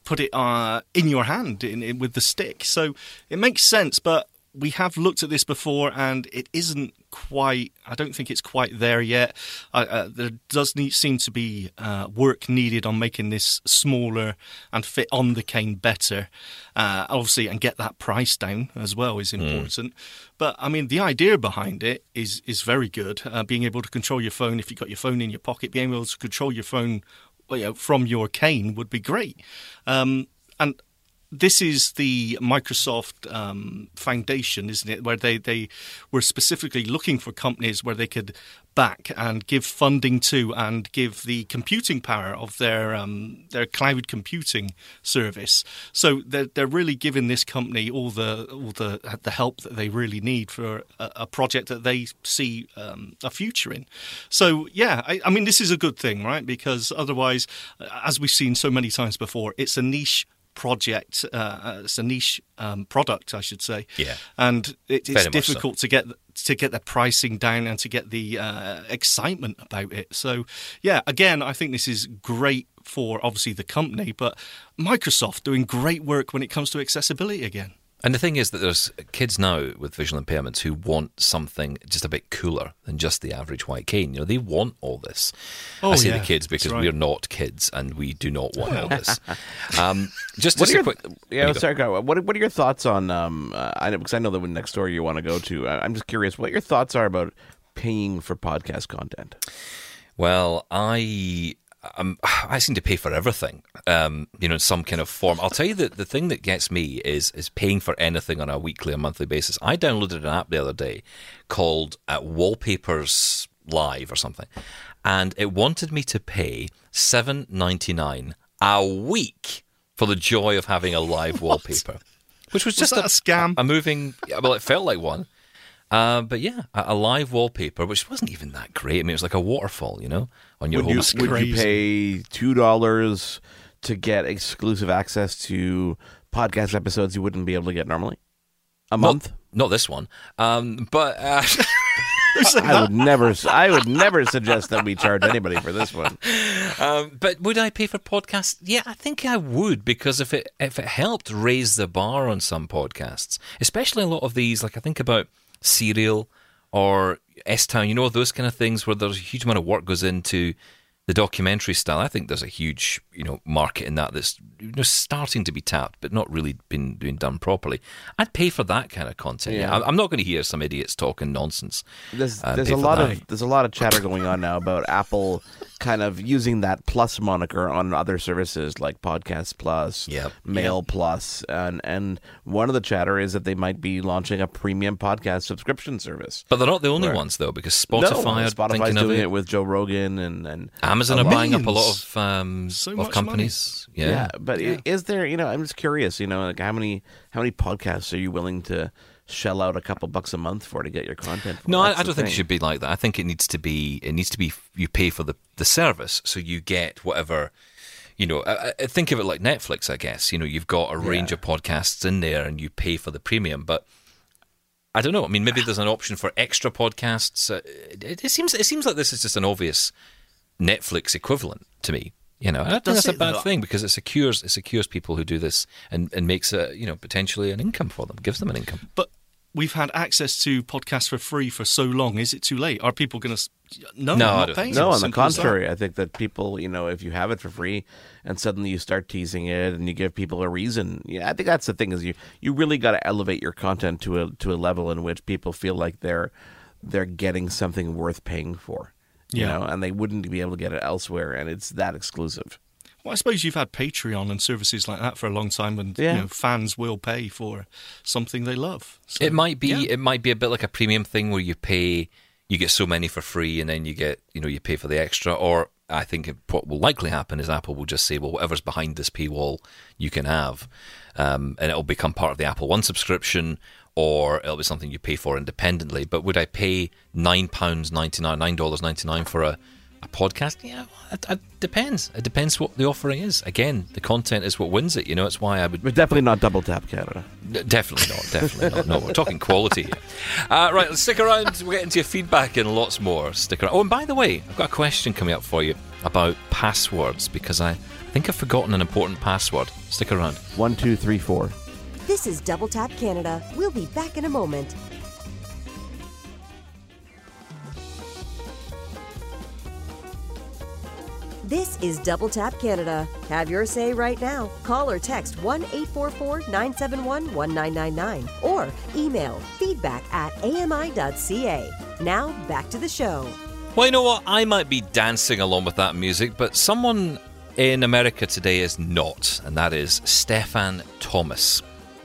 put it uh, in your hand in, in, with the stick. So it makes sense, but we have looked at this before, and it isn't quite, I don't think it's quite there yet. Uh, uh, there does need, seem to be uh, work needed on making this smaller and fit on the cane better, uh, obviously, and get that price down as well is important. Mm. But, I mean, the idea behind it is, is very good, uh, being able to control your phone. If you've got your phone in your pocket, being able to control your phone, you know, from your cane would be great. Um, and this is the Microsoft um, Foundation, isn't it, where they, they were specifically looking for companies where they could back and give funding to and give the computing power of their um, their cloud computing service. So they're, they're really giving this company all the all the the help that they really need for a, a project that they see um, a future in. So, yeah, I, I mean, this is a good thing, right? Because otherwise, as we've seen so many times before, it's a niche project, uh, it's a niche um, product, I should say, yeah, and it, it's difficult so. to get to get the pricing down and to get the uh, excitement about it. So, yeah, again, I think this is great for obviously the company, but Microsoft doing great work when it comes to accessibility again. And the thing is that there's kids now with visual impairments who want something just a bit cooler than just the average white cane. You know, they want all this. Oh, I say yeah, the kids because right. we're not kids and we do not want all this. Um, just just a your, quick. Yeah, sorry, go. What What are your thoughts on? Um, uh, I know because I know the next story you want to go to. I'm just curious what your thoughts are about paying for podcast content. Well, I. Um, I seem to pay for everything, um, you know, in some kind of form. I'll tell you that the thing that gets me is is paying for anything on a weekly or monthly basis. I downloaded an app the other day called uh, Wallpapers Live or something, and it wanted me to pay seven dollars and ninety-nine cents a week for the joy of having a live wallpaper, what? which was just was a, a scam. A, a moving, well, it felt like one. Uh, but yeah, a live wallpaper, which wasn't even that great. I mean, it was like a waterfall, you know, on your would home you, screen. Would you pay two dollars to get exclusive access to podcast episodes you wouldn't be able to get normally? A well, month? Not this one. Um, but... Uh... I would never I would never suggest that we charge anybody for this one. Um, but would I pay for podcasts? Yeah, I think I would, because if it if it helped raise the bar on some podcasts, especially a lot of these, like I think about Serial or S-Town, you know, those kind of things where there's a huge amount of work goes into the documentary style. I think there's a huge, you know, market in that that's, you know, starting to be tapped, but not really been being done properly. I'd pay for that kind of content. Yeah. I'm not going to hear some idiots talking nonsense. There's, uh, there's a lot that. of there's a lot of chatter going on now about Apple kind of using that Plus moniker on other services like Podcast Plus, yep. Mail yep. Plus, and and one of the chatter is that they might be launching a premium podcast subscription service. But they're not the only where, ones though, because Spotify no, Spotify's doing it, it with Joe Rogan and and. I'm Amazon are buying up a lot of um, so of companies. Yeah. yeah, but yeah. is there? You know, I'm just curious. You know, like how many how many podcasts are you willing to shell out a couple bucks a month for to get your content? For? No, That's I, I don't thing. think it should be like that. I think it needs to be. It needs to be. You pay for the, the service, so you get whatever. You know, I, I think of it like Netflix. I guess you know you've got a range yeah. of podcasts in there, and you pay for the premium, but. I don't know. I mean, maybe there's an option for extra podcasts. Uh, it, it seems it seems like this is just an obvious Netflix equivalent to me, you know. I don't think that's a bad not. thing because it secures it secures people who do this and, and makes a you know potentially an income for them, gives them an income. But we've had access to podcasts for free for so long. Is it too late? Are people going to no? No, I'm not paying no. On the contrary, I think that people, you know, if you have it for free and suddenly you start teasing it and you give people a reason, yeah, I think that's the thing is you you really got to elevate your content to a to a level in which people feel like they're they're getting something worth paying for. You yeah. know, and they wouldn't be able to get it elsewhere, and it's that exclusive. Well, I suppose you've had Patreon and services like that for a long time, and yeah. you know, fans will pay for something they love. So, it might be, yeah. it might be a bit like a premium thing where you pay, you get so many for free, and then you get, you know, you pay for the extra. Or I think what will likely happen is Apple will just say, well, whatever's behind this paywall, you can have, um, and it'll become part of the Apple One subscription. Or it'll be something you pay for independently. But would I pay nine pounds ninety-nine, nine dollars ninety-nine for a, a podcast? Yeah, it, it depends. It depends what the offering is. Again, the content is what wins it. You know, it's why I would... But definitely not Double Tap Canada. Definitely not, definitely not. No, we're talking quality here. Uh, right, let's stick around. We'll get into your feedback and lots more. Stick around. Oh, and by the way, I've got a question coming up for you about passwords, because I think I've forgotten an important password. Stick around. One, two, three, four. This is Double Tap Canada. We'll be back in a moment. This is Double Tap Canada. Have your say right now. Call or text one eight four four, nine seven one, one nine nine nine or email feedback at A M I dot C A. Now, back to the show. Well, you know what? I might be dancing along with that music, but someone in America today is not, and that is Stephen Thomas,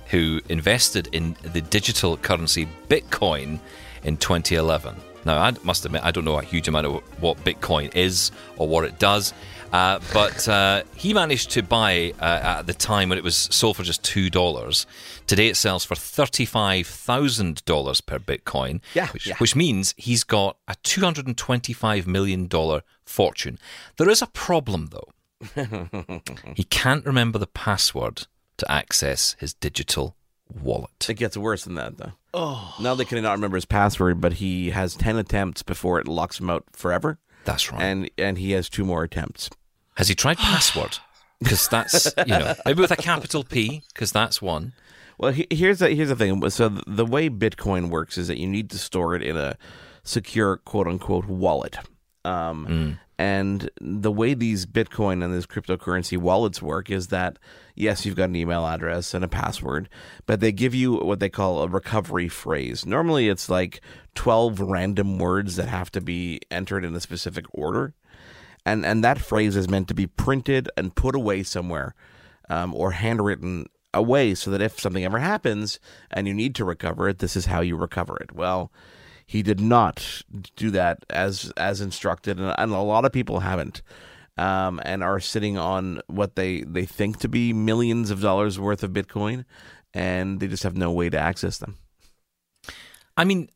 who invested in the digital currency Bitcoin in twenty eleven. Now, I must admit, I don't know a huge amount of what Bitcoin is or what it does, uh, but uh, he managed to buy, uh, at the time when it was sold for just two dollars. Today it sells for thirty-five thousand dollars per Bitcoin, yeah, which, yeah. which means he's got a two hundred twenty-five million dollars fortune. There is a problem, though. He can't remember the password to access his digital wallet. It gets worse than that, though. Oh. Now they cannot remember his password, but he has ten attempts before it locks him out forever. That's right. And and he has two more attempts. Has he tried password? Because that's, you know, maybe with a capital P, because that's one. Well, he, here's the, here's the thing. So the way Bitcoin works is that you need to store it in a secure, quote-unquote, wallet. Um, mm. And the way these Bitcoin and these cryptocurrency wallets work is that, yes, you've got an email address and a password, but they give you what they call a recovery phrase. Normally, it's like twelve random words that have to be entered in a specific order. And and that phrase is meant to be printed and put away somewhere, um, or handwritten away, so that if something ever happens and you need to recover it, this is how you recover it. Well, he did not do that as as instructed, and, and a lot of people haven't, um, and are sitting on what they, they think to be millions of dollars worth of Bitcoin, and they just have no way to access them. I mean...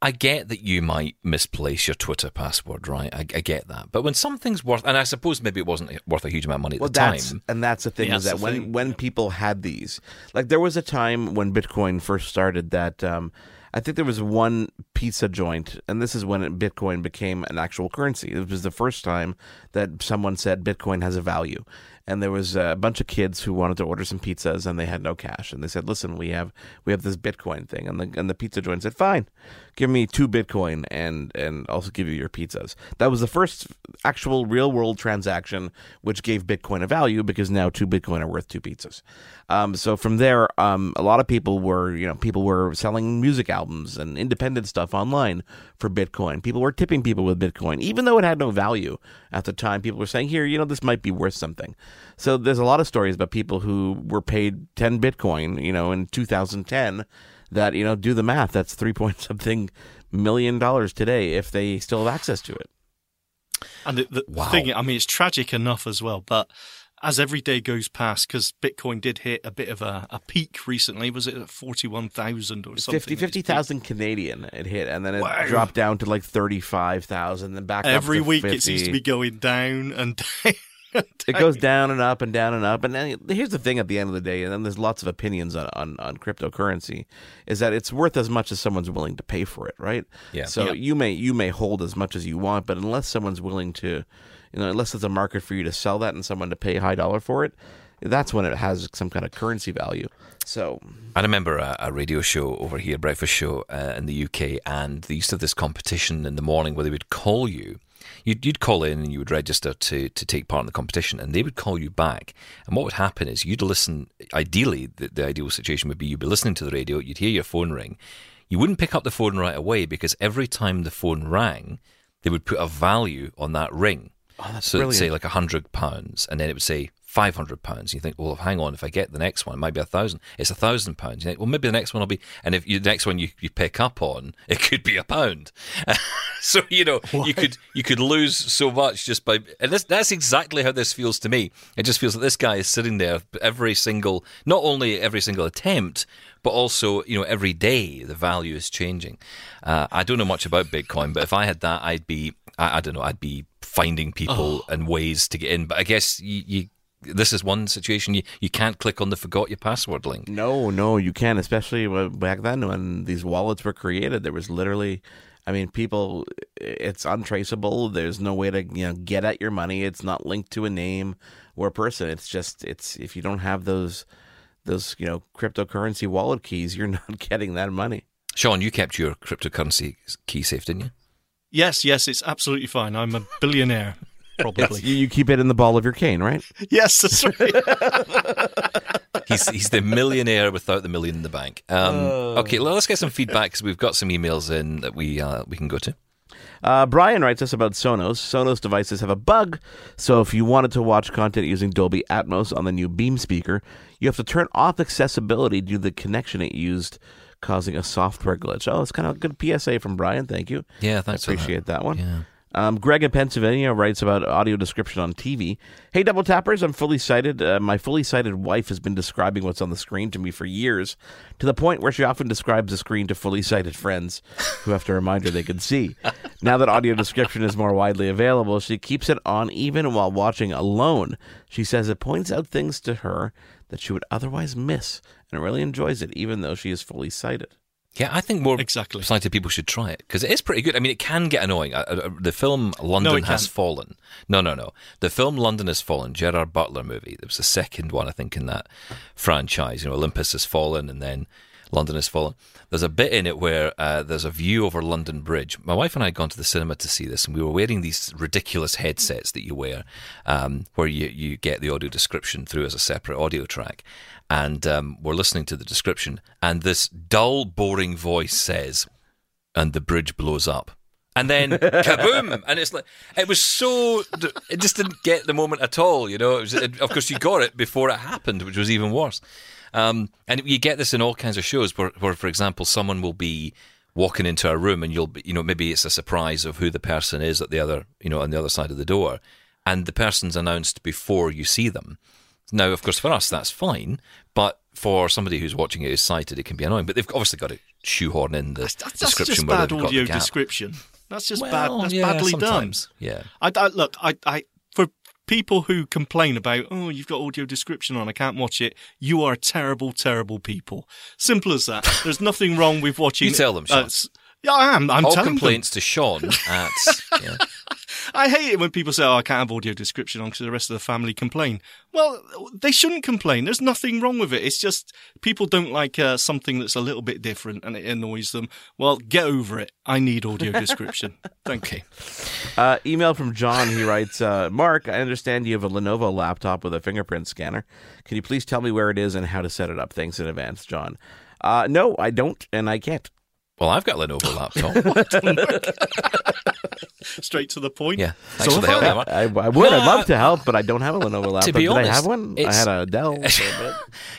I get that you might misplace your Twitter password, right? I, I get that. But when something's worth... And I suppose maybe it wasn't worth a huge amount of money at well, the that's, time. And that's the thing, yeah, is that when, thing. when people had these... Like, there was a time when Bitcoin first started that... Um, I think there was one pizza joint, and this is when Bitcoin became an actual currency. It was the first time that someone said Bitcoin has a value. And there was a bunch of kids who wanted to order some pizzas, and they had no cash. And they said, listen, we have we have this Bitcoin thing. And the and the pizza joint said, fine, give me two Bitcoin and, and also give you your pizzas. That was the first actual real-world transaction which gave Bitcoin a value, because now two Bitcoin are worth two pizzas. Um, so from there, um, a lot of people were, you know, people were selling music albums and independent stuff online for Bitcoin. People were tipping people with Bitcoin, even though it had no value at the time. People were saying, here, you know, this might be worth something. So there's a lot of stories about people who were paid ten Bitcoin, you know, in two thousand ten that, you know, do the math. That's three point something million dollars today if they still have access to it. And the, the wow. thing, I mean, it's tragic enough as well, but as every day goes past, because Bitcoin did hit a bit of a, a peak recently, was it at forty-one thousand or something? fifty thousand Canadian it hit, and then it wow. dropped down to like thirty-five thousand, then back every up to week fifty. It seems to be going down and down. It goes down and up and down and up. And then here's the thing at the end of the day, and then there's lots of opinions on, on, on cryptocurrency, is that it's worth as much as someone's willing to pay for it, right? Yeah. So yeah. you may you may hold as much as you want, but unless someone's willing to, you know, unless there's a market for you to sell that and someone to pay high dollar for it, that's when it has some kind of currency value. So I remember a, a radio show over here, breakfast show uh, in the U K, and they used to have this competition in the morning where they would call you. You'd, you'd call in and you would register to, to take part in the competition, and they would call you back. And what would happen is you'd listen, ideally, the, the ideal situation would be you'd be listening to the radio, you'd hear your phone ring. You wouldn't pick up the phone right away, because every time the phone rang, they would put a value on that ring. Oh, that's so brilliant. It'd say like one hundred pounds, and then it would say five hundred pounds. And you think, well, hang on, if I get the next one, it might be one thousand. It's one thousand pounds. You think, well, maybe the next one will be... And if you, the next one you, you pick up on, it could be a pound. So, you know, what? you could you could lose so much just by... And this, that's exactly how this feels to me. It just feels that this guy is sitting there every single... Not only every single attempt, but also, you know, every day the value is changing. Uh, I don't know much about Bitcoin, but if I had that, I'd be... I, I don't know, I'd be finding people oh. and ways to get in. But I guess you... you This is one situation you, you can't click on the forgot your password link. No, no, you can't, especially back then when these wallets were created. There was literally, I mean, people, it's untraceable. There's no way to, you know, get at your money. It's not linked to a name or a person. It's just, it's if you don't have those, those you know, cryptocurrency wallet keys, you're not getting that money. Sean, you kept your cryptocurrency key safe, didn't you? Yes, yes, it's absolutely fine. I'm a billionaire. Probably. You keep it in the ball of your cane, right? Yes, that's right. he's, he's the millionaire without the million in the bank. Um, uh, okay, well, let's get some feedback, because we've got some emails in that we uh, we can go to. Uh, Brian writes us about Sonos. Sonos devices have a bug, so if you wanted to watch content using Dolby Atmos on the new Beam speaker, you have to turn off accessibility due to the connection it used, causing a software glitch. Oh, it's kind of a good P S A from Brian. Thank you. Yeah, thanks for that. I appreciate that one. Yeah. Um, Greg in Pennsylvania writes about audio description on T V. Hey, Double Tappers, I'm fully sighted. Uh, my fully sighted wife has been describing what's on the screen to me for years, to the point where she often describes the screen to fully sighted friends who have to remind her they can see. Now that audio description is more widely available, she keeps it on even while watching alone. She says it points out things to her that she would otherwise miss, and really enjoys it, even though she is fully sighted. Yeah, I think more exactly. sighted people should try it because it is pretty good. I mean, it can get annoying. The film London no, Has Fallen. No, no, no. The film London Has Fallen, Gerard Butler movie. There was the second one, I think, in that franchise. You know, Olympus Has Fallen and then London Has Fallen. There's a bit in it where uh, there's a view over London Bridge. My wife and I had gone to the cinema to see this, and we were wearing these ridiculous headsets that you wear um, where you, you get the audio description through as a separate audio track. And um, we're listening to the description, and this dull, boring voice says, "And the bridge blows up." And then kaboom! And it's like, it was so, it just didn't get the moment at all, you know. It was, it, of course, you got it before it happened, which was even worse. Um, and you get this in all kinds of shows where, where, for example, someone will be walking into a room and you'll, you know, maybe it's a surprise of who the person is at the other, you know, on the other side of the door, and the person's announced before you see them. Now, of course, for us, that's fine, but for somebody who's watching it who's sighted, it can be annoying. But they've obviously got to shoehorn in the that's, that's description. That's just bad audio description. That's just well, bad. That's yeah, badly sometimes. done. Yeah. I, I, look, I, I, for people who complain about, oh, you've got audio description on, I can't watch it, you are terrible, terrible people. Simple as that. There's nothing wrong with watching. You tell them, Sean. Uh, yeah, I am. I'm All telling complaints them. to Sean at... Yeah. I hate it when people say, oh, I can't have audio description on because the rest of the family complain. Well, they shouldn't complain. There's nothing wrong with it. It's just people don't like uh, something that's a little bit different and it annoys them. Well, get over it. I need audio description. Thank you. Uh, email from John. He writes, uh, Mark, I understand you have a Lenovo laptop with a fingerprint scanner. Can you please tell me where it is and how to set it up? Thanks in advance, John. Uh, no, I don't, and I can't. Well, I've got a Lenovo laptop. Straight to the point. Yeah. Thanks so for the help, Mark. I, I would. No, I'd love to help, but I don't have a Lenovo laptop. To be honest, did I have one? I had a Dell.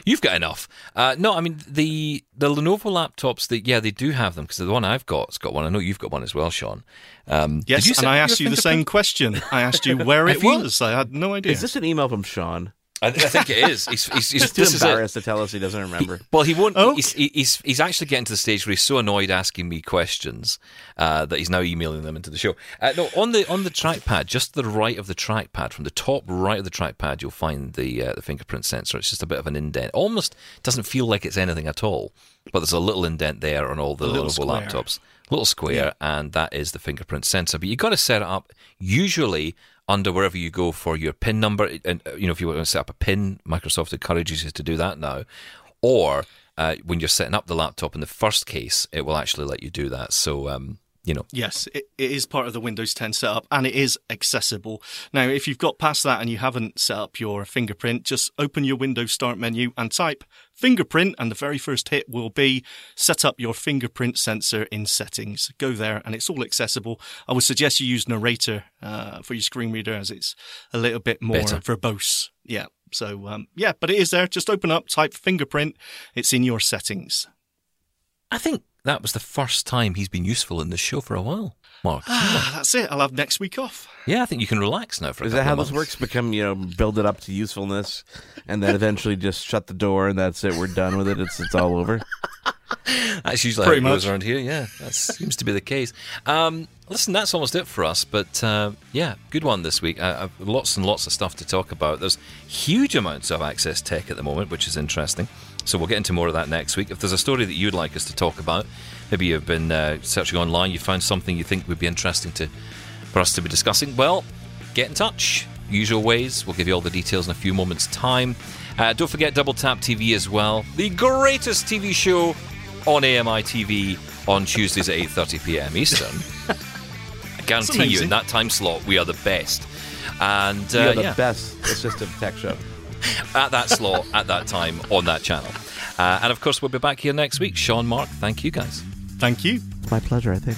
You've got enough. Uh, no, I mean, the the Lenovo laptops, the, yeah, they do have them, because the one I've got has got one. I know you've got one as well, Sean. Um, yes, and I asked you the same question. I asked you where it was. I had no idea. Is this an email from Sean? I, th- I think it is. He's, he's, he's this embarrassed is to tell us he doesn't remember. He, well, he won't. Oh. He's, he's he's actually getting to the stage where he's so annoyed asking me questions uh, that he's now emailing them into the show. Uh, no, on the on the trackpad, just to the right of the trackpad, from the top right of the trackpad, you'll find the uh, the fingerprint sensor. It's just a bit of an indent. Almost doesn't feel like it's anything at all, but there's a little indent there on all the Lenovo laptops, little square, yeah. And that is the fingerprint sensor. But you've got to set it up usually under wherever you go for your PIN number. And, you know, if you want to set up a PIN, Microsoft encourages you to do that now. Or uh, when you're setting up the laptop in the first case, it will actually let you do that. So, um, you know. Yes, it, it is part of the Windows ten setup, and it is accessible. Now, if you've got past that and you haven't set up your fingerprint, just open your Windows Start menu and type fingerprint, and the very first hit will be set up your fingerprint sensor in settings. Go there and it's all accessible. I would suggest you use Narrator uh, for your screen reader, as it's a little bit more Better. verbose. Yeah, so um, yeah, but it is there. Just open up, type fingerprint. It's in your settings. I think that was the first time he's been useful in this show for a while. Mark, ah, that's it. I'll have next week off. Yeah, I think you can relax now for a Is that how months. this works? Become, you know, build it up to usefulness and then eventually just shut the door and that's it. We're done with it. It's it's all over. That's usually Pretty how it goes around here. Yeah, that seems to be the case. Um, listen, that's almost it for us. But uh, yeah, good one this week. Uh, lots and lots of stuff to talk about. There's huge amounts of access tech at the moment, which is interesting. So we'll get into more of that next week. If there's a story that you'd like us to talk about, maybe you've been uh, searching online, you found something you think would be interesting to for us to be discussing, well, get in touch. Usual ways. We'll give you all the details in a few moments' time. Uh, don't forget Double Tap T V as well. The greatest T V show on A M I T V on Tuesdays at eight thirty p.m. Eastern. I guarantee you, in that time slot, we are the best. And, uh, we are the yeah. best. It's just a tech show. At that slot, at that time, on that channel. Uh, and, of course, we'll be back here next week. Sean, Mark, thank you, guys. Thank you. My pleasure, I think.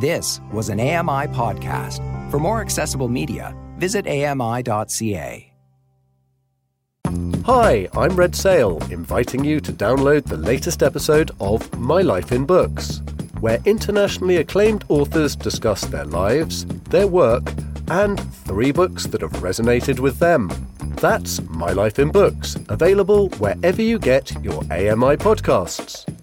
This was an A M I podcast. For more accessible media, visit A M I dot C A. Hi, I'm Red Sail, inviting you to download the latest episode of My Life in Books, where internationally acclaimed authors discuss their lives, their work, and three books that have resonated with them. That's My Life in Books, available wherever you get your A M I podcasts.